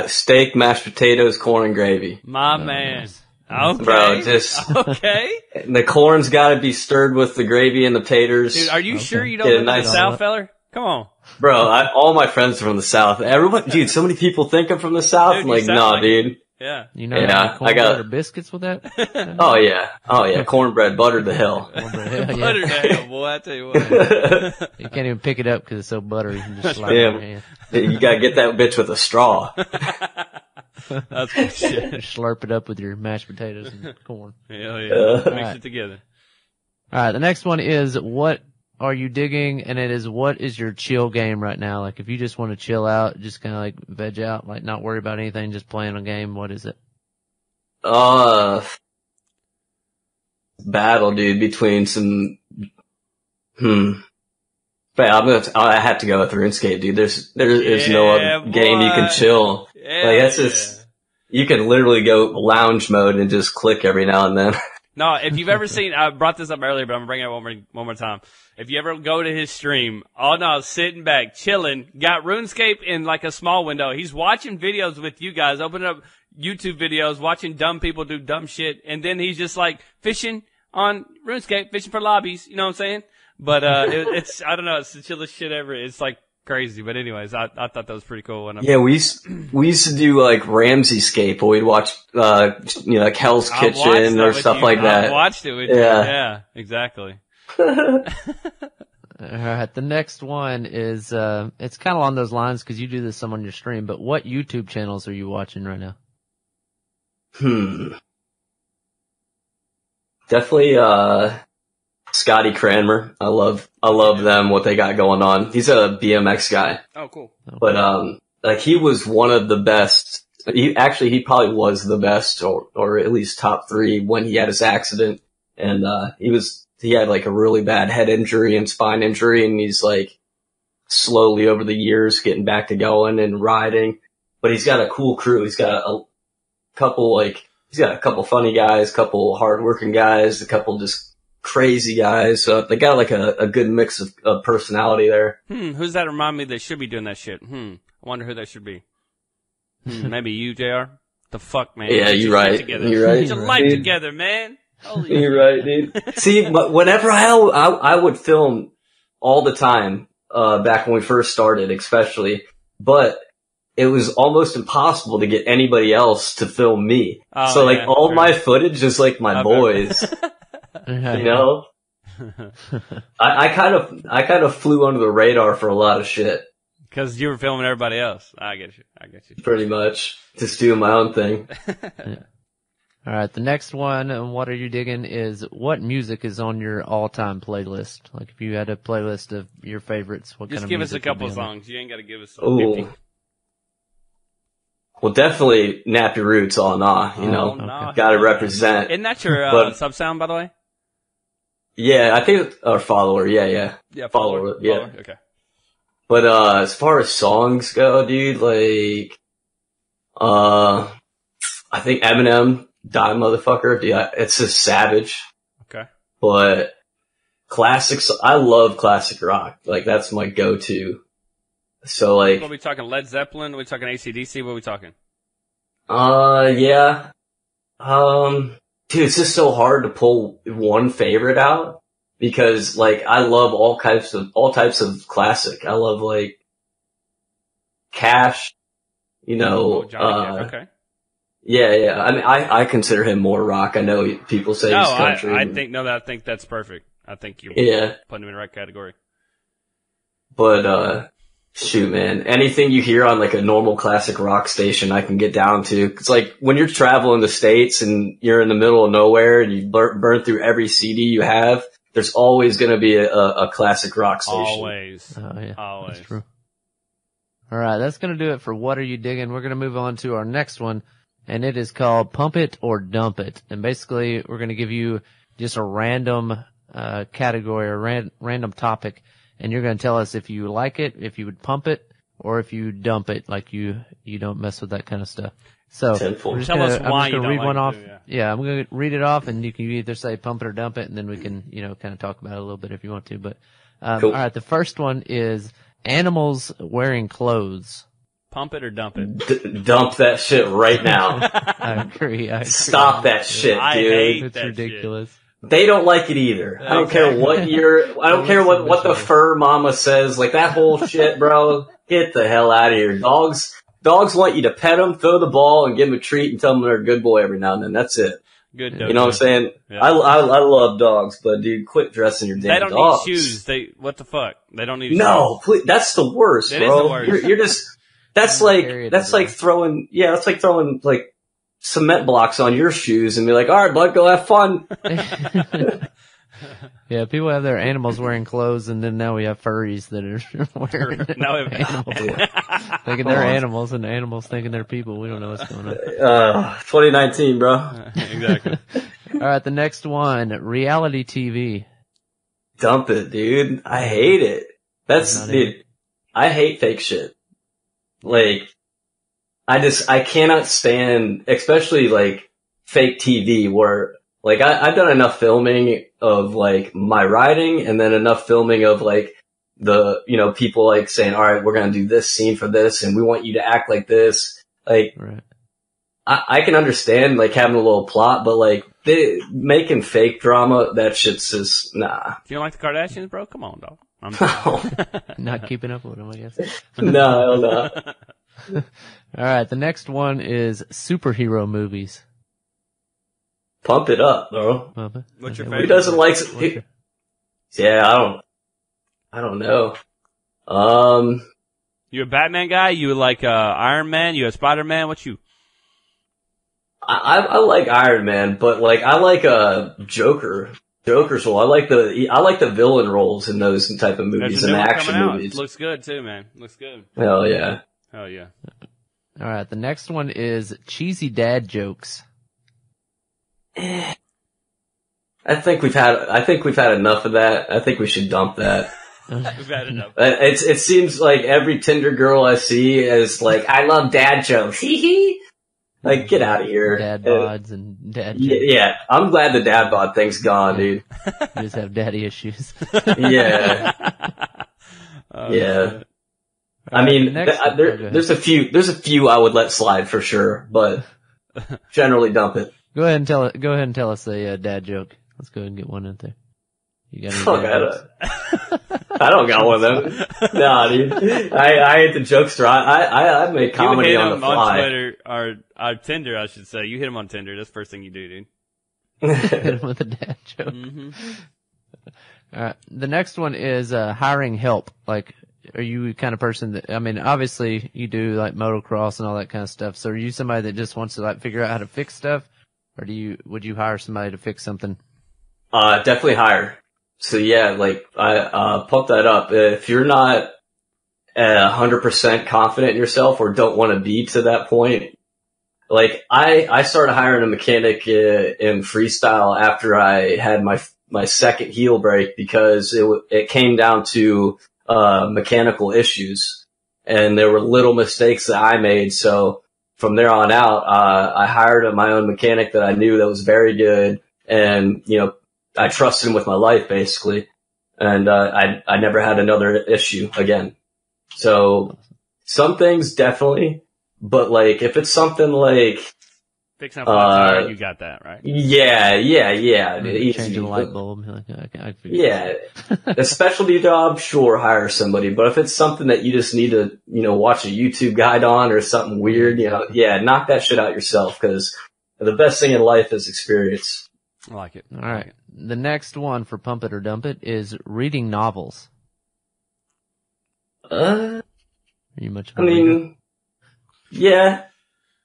steak, mashed potatoes, corn, and gravy. My man. Okay. Bro, just. Okay. The corn's gotta be stirred with the gravy and the taters. Dude, are you sure you don't live in the South, feller? Come on. Bro, all my friends are from the South. Everyone, dude, so many people think I'm from the South. Dude, I'm like, nah, like dude. Yeah. You know, I got biscuits with that? Oh yeah. Oh yeah. Cornbread, buttered the hell. Buttered the hell, boy. I tell you what. You can't even pick it up because it's so buttery. You can just slide it in your hand. You gotta get that bitch with a straw. That's good shit. Slurp it up with your mashed potatoes and corn. Hell yeah. Mix it together. Alright, the next one is, what are you digging? And it is, what is your chill game right now? Like, if you just want to chill out, just kind of like veg out, like not worry about anything, just playing a game, what is it? Battle, dude, between some, But I have to go with RuneScape, dude. There's no other game you can chill. Yeah, like, that's just, you can literally go lounge mode and just click every now and then. No, if you've ever seen, I brought this up earlier, but I'm gonna bring it up one more time. If you ever go to his stream, AwNaw sitting back, chilling, got RuneScape in like a small window. He's watching videos with you guys, opening up YouTube videos, watching dumb people do dumb shit, and then he's just like fishing on RuneScape, fishing for lobbies. You know what I'm saying? But it's I don't know, it's the chillest shit ever. It's like crazy. But anyways, I thought that was pretty cool. Yeah, we used to do like Ramsey-scape, or we'd watch you know, like Hell's Kitchen or stuff like that. I watched it with you. Yeah, exactly. All right, the next one is it's kind of along those lines because you do this some on your stream. But what YouTube channels are you watching right now? Definitely Scotty Cranmer. I love them, what they got going on. He's a BMX guy. Oh, cool. But like he was one of the best. He probably was the best, or at least top three when he had his accident, and he had like a really bad head injury and spine injury, and he's like slowly over the years getting back to going and riding. But he's got a cool crew. He's got a couple funny guys, couple hardworking guys, a couple just crazy guys. So they got like a good mix of personality there. Who's that remind me that should be doing that shit? I wonder who that should be. Maybe you, JR? The fuck, man. Yeah, you're right. You're right. Get your life together, man. Holy you're right, dude. See, but whenever I would film all the time, back when we first started, especially, but it was almost impossible to get anybody else to film me. Oh, so like all my footage is like my boys. You know, I kind of flew under the radar for a lot of shit because you were filming everybody else. I get you. Pretty much, just doing my own thing. All right, the next one. What are you digging? Is what music is on your all-time playlist? Like if you had a playlist of your favorites, what kind of music? Just give us a couple songs. You ain't got to give us. Ooh. Well, definitely Nappy Roots, AwNaw, you know, okay. Gotta represent. Isn't that your sub sound, by the way? Yeah, I think our follower. Yeah, follower. Yeah. Follower? Okay. But as far as songs go, dude, like, I think Eminem, Die Motherfucker, dude, it's just savage. Okay. But classics, I love classic rock. Like, that's my go-to. So, like... What are we talking, Led Zeppelin? Are we talking AC/DC? What are we talking? Yeah. Dude, it's just so hard to pull one favorite out because, like, I love all types of classic. I love, like, Cash, you know... Oh, Johnny Cash, okay. Yeah. I mean, I consider him more rock. I know people say he's country. I think that's perfect. I think you're putting him in the right category. But, shoot, man. Anything you hear on like a normal classic rock station, I can get down to. It's like when you're traveling the States and you're in the middle of nowhere and you burn through every CD you have, there's always going to be a classic rock station. Always. Oh, yeah. Always. That's true. All right. That's going to do it for What Are You Digging? We're going to move on to our next one, and it is called Pump It or Dump It. And basically, we're going to give you just a random category or random topic. And you're going to tell us if you like it, if you would pump it, or if you dump it, like you don't mess with that kind of stuff. So I'm going to read it off, and you can either say pump it or dump it, and then we can, you know, kind of talk about it a little bit if you want to. But cool. All right, the first one is animals wearing clothes. Pump it or dump it. Dump that shit right now. I agree. Stop that shit, dude. I hate it's that ridiculous. Shit. They don't like it either. Exactly. I don't care what you're. I don't care what the fur mama says. Like that whole shit, bro. Get the hell out of here. Dogs want you to pet them, throw the ball, and give them a treat, and tell them they're a good boy every now and then. That's it. Good dog. You know what I'm saying? Yeah. I love dogs, but dude, quit dressing your damn dogs. They don't need shoes. What the fuck? They don't need. No, please, that's the worst, bro. Is the worst. You're just. That's like throwing cement blocks on your shoes and be like, all right, bud, go have fun. Yeah, people have their animals wearing clothes, and then now we have furries that are wearing animals. Thinking they're animals, and animals thinking they're people. We don't know what's going on. 2019, bro. Exactly. All right, the next one, reality TV. Dump it, dude. I hate it. I hate fake shit. Like, I cannot stand, especially like fake TV where like I've done enough filming of like my riding and then enough filming of like the, you know, people like saying, all right, we're going to do this scene for this and we want you to act like this. Like right. I can understand like having a little plot, but like making fake drama, that shit's just, nah. If you don't like the Kardashians, bro, come on, dog. I'm not keeping up with them, I guess. No. All right, the next one is superhero movies. Pump it up, bro. What's your favorite? Who doesn't like? Yeah, I don't know. You a Batman guy? You like Iron Man? You a Spider Man? What you? I like Iron Man, but like I like a Joker. Joker's role. I like the villain roles in those type of movies and action movies. Looks good too, man. Looks good. Hell yeah. Oh yeah. All right, the next one is cheesy dad jokes. I think we've had enough of that. I think we should dump that. We've had enough. It seems like every Tinder girl I see is like, I love dad jokes. Hee hee. Like, get out of here. Dad bods and dad jokes. Yeah, I'm glad the dad bod thing's gone, dude. You just have daddy issues. Yeah. Yeah. I mean, there's a few I would let slide for sure, but generally dump it. Go ahead and tell us a dad joke. Let's go ahead and get one in there. You got I don't got one of them. Nah, dude. I hate the jokester. I make comedy on the fly. You hit him on Twitter or Tinder, I should say. You hit him on Tinder. That's the first thing you do, dude. Hit him with a dad joke. Mm-hmm. All right. The next one is hiring help. Like, are you the kind of person that, I mean, obviously you do like motocross and all that kind of stuff. So are you somebody that just wants to like figure out how to fix stuff, or would you hire somebody to fix something? Definitely hire. So yeah, like I pump that up. If you're not 100% confident in yourself or don't want to be to that point. Like, I started hiring a mechanic in freestyle after I had my second heel break because it came down to mechanical issues, and there were little mistakes that I made. So from there on out, I hired my own mechanic that I knew that was very good, and you know, I trusted him with my life basically, and I never had another issue again. So some things definitely, but like if it's something like you got that right. Yeah. Changing a light bulb. Yeah. A specialty job, sure, hire somebody. But if it's something that you just need to, you know, watch a YouTube guide on or something weird, you know, yeah, knock that shit out yourself, because the best thing in life is experience. I like it. All right. The next one for Pump It or Dump It is reading novels. Are you much of a reader? Yeah.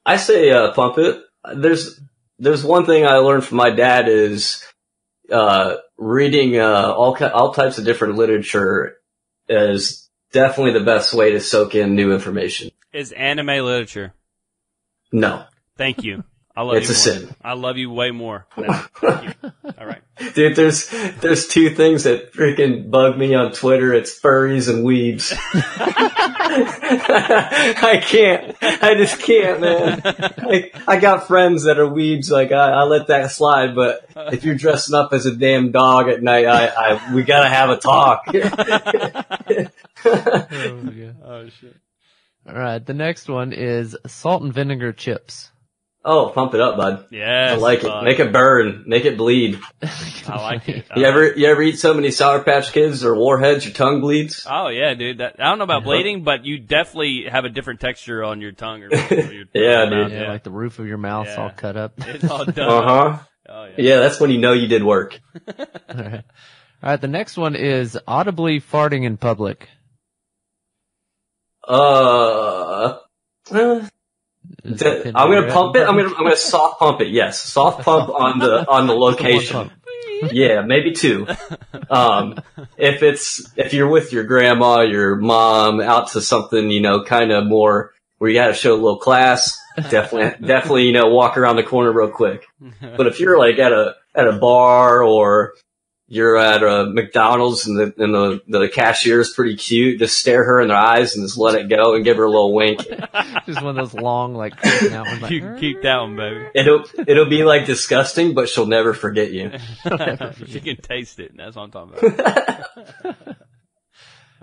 I say pump it. There's one thing I learned from my dad is reading all types of different literature is definitely the best way to soak in new information. Is anime literature? No. Thank you. I love it's you a more. Sin. I love you way more. Thank you. All right, dude. There's two things that freaking bug me on Twitter. It's furries and weebs. I can't. I just can't, man. I got friends that are weebs. Like I let that slide. But if you're dressing up as a damn dog at night, we gotta have a talk. Oh shit! All right. The next one is salt and vinegar chips. Oh, pump it up, bud. Yeah, I like it. Make it burn. Make it bleed. I like it. You ever eat so many Sour Patch Kids or Warheads, your tongue bleeds? Oh yeah, dude. I don't know about bleeding, but you definitely have a different texture on your tongue or your yeah, dude. Yeah, like the roof of your mouth's all cut up. It's all done. Oh, yeah, that's when you know you did work. All right. The next one is audibly farting in public. I'm gonna pump it. I'm gonna soft pump it. Yes, soft pump on the location. Yeah, maybe two. If you're with your grandma, your mom, out to something, you know, kind of more where you got to show a little class. Definitely, you know, walk around the corner real quick. But if you're like at a bar or you're at a McDonald's and the cashier's pretty cute, just stare her in the eyes and just let it go and give her a little wink. Just one of those long, like, out ones, like you can keep that one, baby. It'll be like disgusting, but she'll never forget you. She can taste it. And that's what I'm talking about.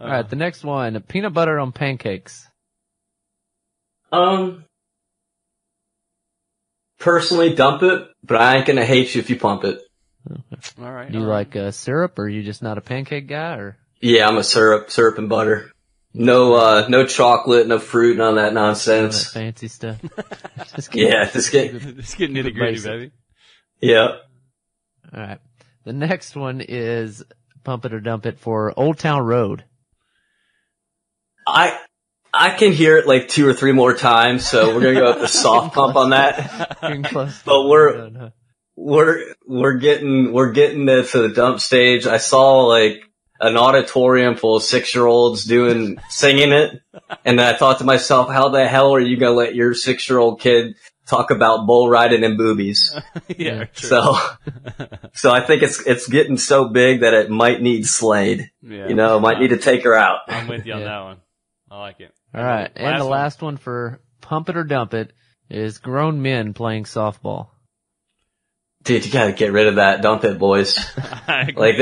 All right, the next one: peanut butter on pancakes. Personally, dump it, but I ain't gonna hate you if you pump it. All right. Do you like syrup, or are you just not a pancake guy? Or yeah, I'm a syrup and butter. No chocolate, no fruit, none of that nonsense. That fancy stuff. just get nitty gritty, baby. Yeah. All right. The next one is pump it or dump it for Old Town Road. I can hear it like two or three more times, so we're gonna go up the soft pump on that. But we're getting to the dump stage. I saw like an auditorium full of 6-year-olds singing it, and I thought to myself, how the hell are you gonna let your 6-year-old kid talk about bull riding and boobies? Yeah, true. So I think it's getting so big that it might need Slade. Yeah, you know, might need to take her out. I'm with you on that one. I like it. All right, and the last one for pump it or dump it is grown men playing softball. Dude, you gotta get rid of that. Dump it, boys. Like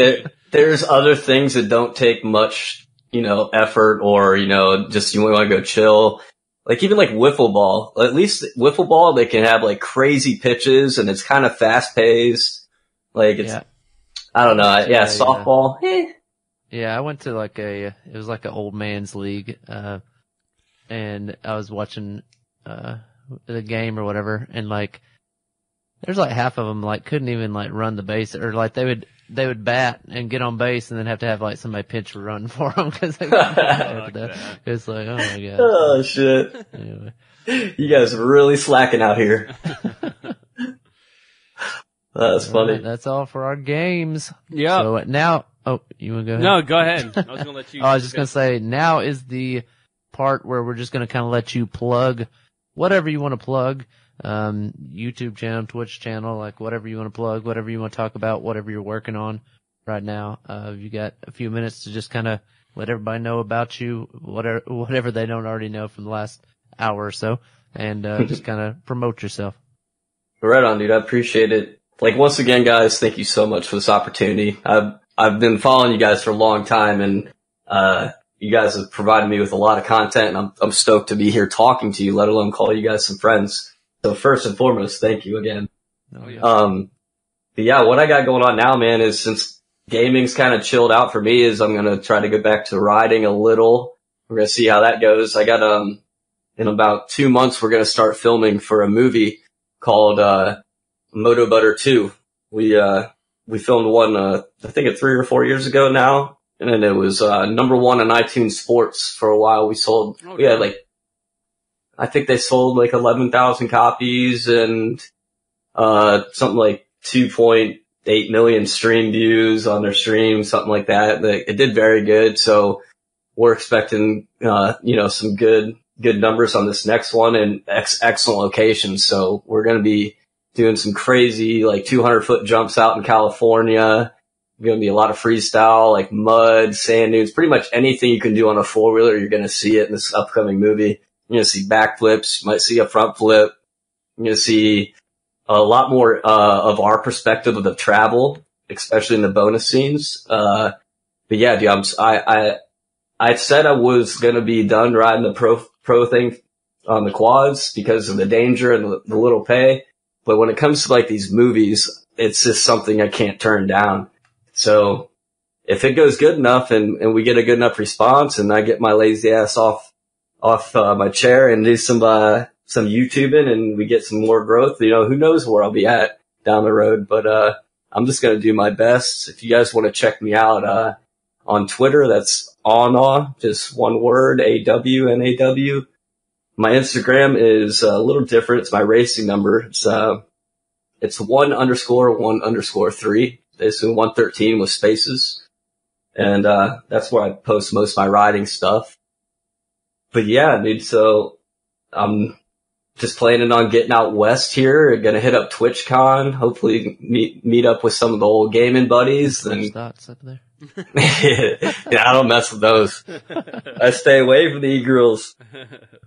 there's other things that don't take much, you know, effort, or, you know, just you want to go chill. Like even like wiffle ball. At least wiffle ball, they can have like crazy pitches and it's kind of fast paced. Like it's, I don't know. Yeah, softball. Eh. Yeah, I went to it was like an old man's league, and I was watching the game or whatever, and like, there's like half of them like couldn't even like run the base, or like they would bat and get on base and then have to have like somebody pitch or run for them because they it's like, oh my god, oh shit. Anyway. You guys are really slacking out here. That's funny. Right, that's all for our games. Yeah. So now Oh, you want to go ahead? No, go ahead. I was going to let you. I was just going to say, now is the part where we're just going to kind of let you plug whatever you want to plug. YouTube channel, Twitch channel, like whatever you want to plug, whatever you want to talk about, whatever you're working on right now. You got a few minutes to just kind of let everybody know about you, whatever they don't already know from the last hour or so, and just kind of promote yourself. Right on, dude. I appreciate it. Like, once again, guys, thank you so much for this opportunity. I've been following you guys for a long time, and you guys have provided me with a lot of content, and I'm stoked to be here talking to you, let alone call you guys some friends. So first and foremost, thank you again. Oh, yeah. But yeah, what I got going on now, man, is since gaming's kind of chilled out for me, is I'm going to try to get back to riding a little. We're going to see how that goes. I got, in about 2 months, we're going to start filming for a movie called, Moto Butter 2. We filmed one, I think it's 3 or 4 years ago now. And it was, #1 on iTunes Sports for a while. We sold, we had like, I think they sold like 11,000 copies and, something like 2.8 million stream views on their stream, something like that. It did very good. So we're expecting, you know, some good numbers on this next one and excellent locations. So we're going to be doing some crazy, like 200-foot jumps out in California. There's going to be a lot of freestyle, like mud, sand dunes, pretty much anything you can do on a four-wheeler. You're going to see it in this upcoming movie. You're going to see backflips. You might see a front flip. You're going to see a lot more of our perspective of the travel, especially in the bonus scenes. But yeah, dude, I said I was going to be done riding the pro thing on the quads because of the danger and the little pay. But when it comes to like these movies, it's just something I can't turn down. So if it goes good enough and we get a good enough response and I get my lazy ass off my chair and do some YouTubing and we get some more growth, you know, who knows where I'll be at down the road. But, I'm just going to do my best. If you guys want to check me out, on Twitter, that's AwNaw, just one word, AWNAW. My Instagram is a little different. It's my racing number. It's 1_1_3. It's 113 with spaces. And, that's where I post most of my riding stuff. But yeah, dude, so I'm just planning on getting out west here. Going to hit up TwitchCon, hopefully meet up with some of the old gaming buddies. And thoughts up there. Yeah, I don't mess with those. I stay away from the e-girls.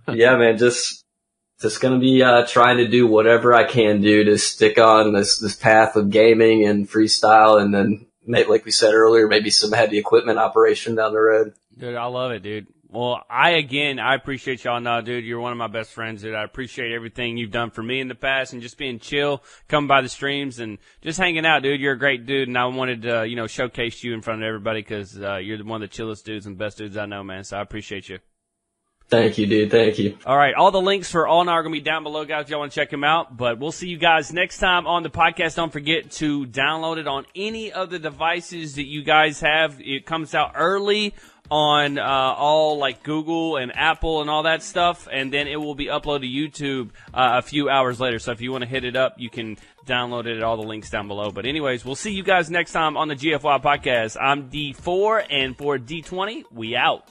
Yeah, man, just gonna be trying to do whatever I can do to stick on this path of gaming and freestyle, and then like we said earlier, maybe some heavy equipment operation down the road. Dude, I love it, dude. Well, I appreciate y'all now, dude. You're one of my best friends, dude. I appreciate everything you've done for me in the past and just being chill, coming by the streams and just hanging out, dude. You're a great dude, and I wanted to, you know, showcase you in front of everybody because you're one of the chillest dudes and best dudes I know, man. So I appreciate you. Thank you, dude. Thank you. All right. All the links for AwNaw are going to be down below, guys, if y'all want to check them out. But we'll see you guys next time on the podcast. Don't forget to download it on any of the devices that you guys have. It comes out early on all like Google and Apple and all that stuff, and then it will be uploaded to YouTube a few hours later. So if you want to hit it up, you can download it at all the links down below. But anyways, we'll see you guys next time on the GFY Podcast. I'm D4, and for D20, we out.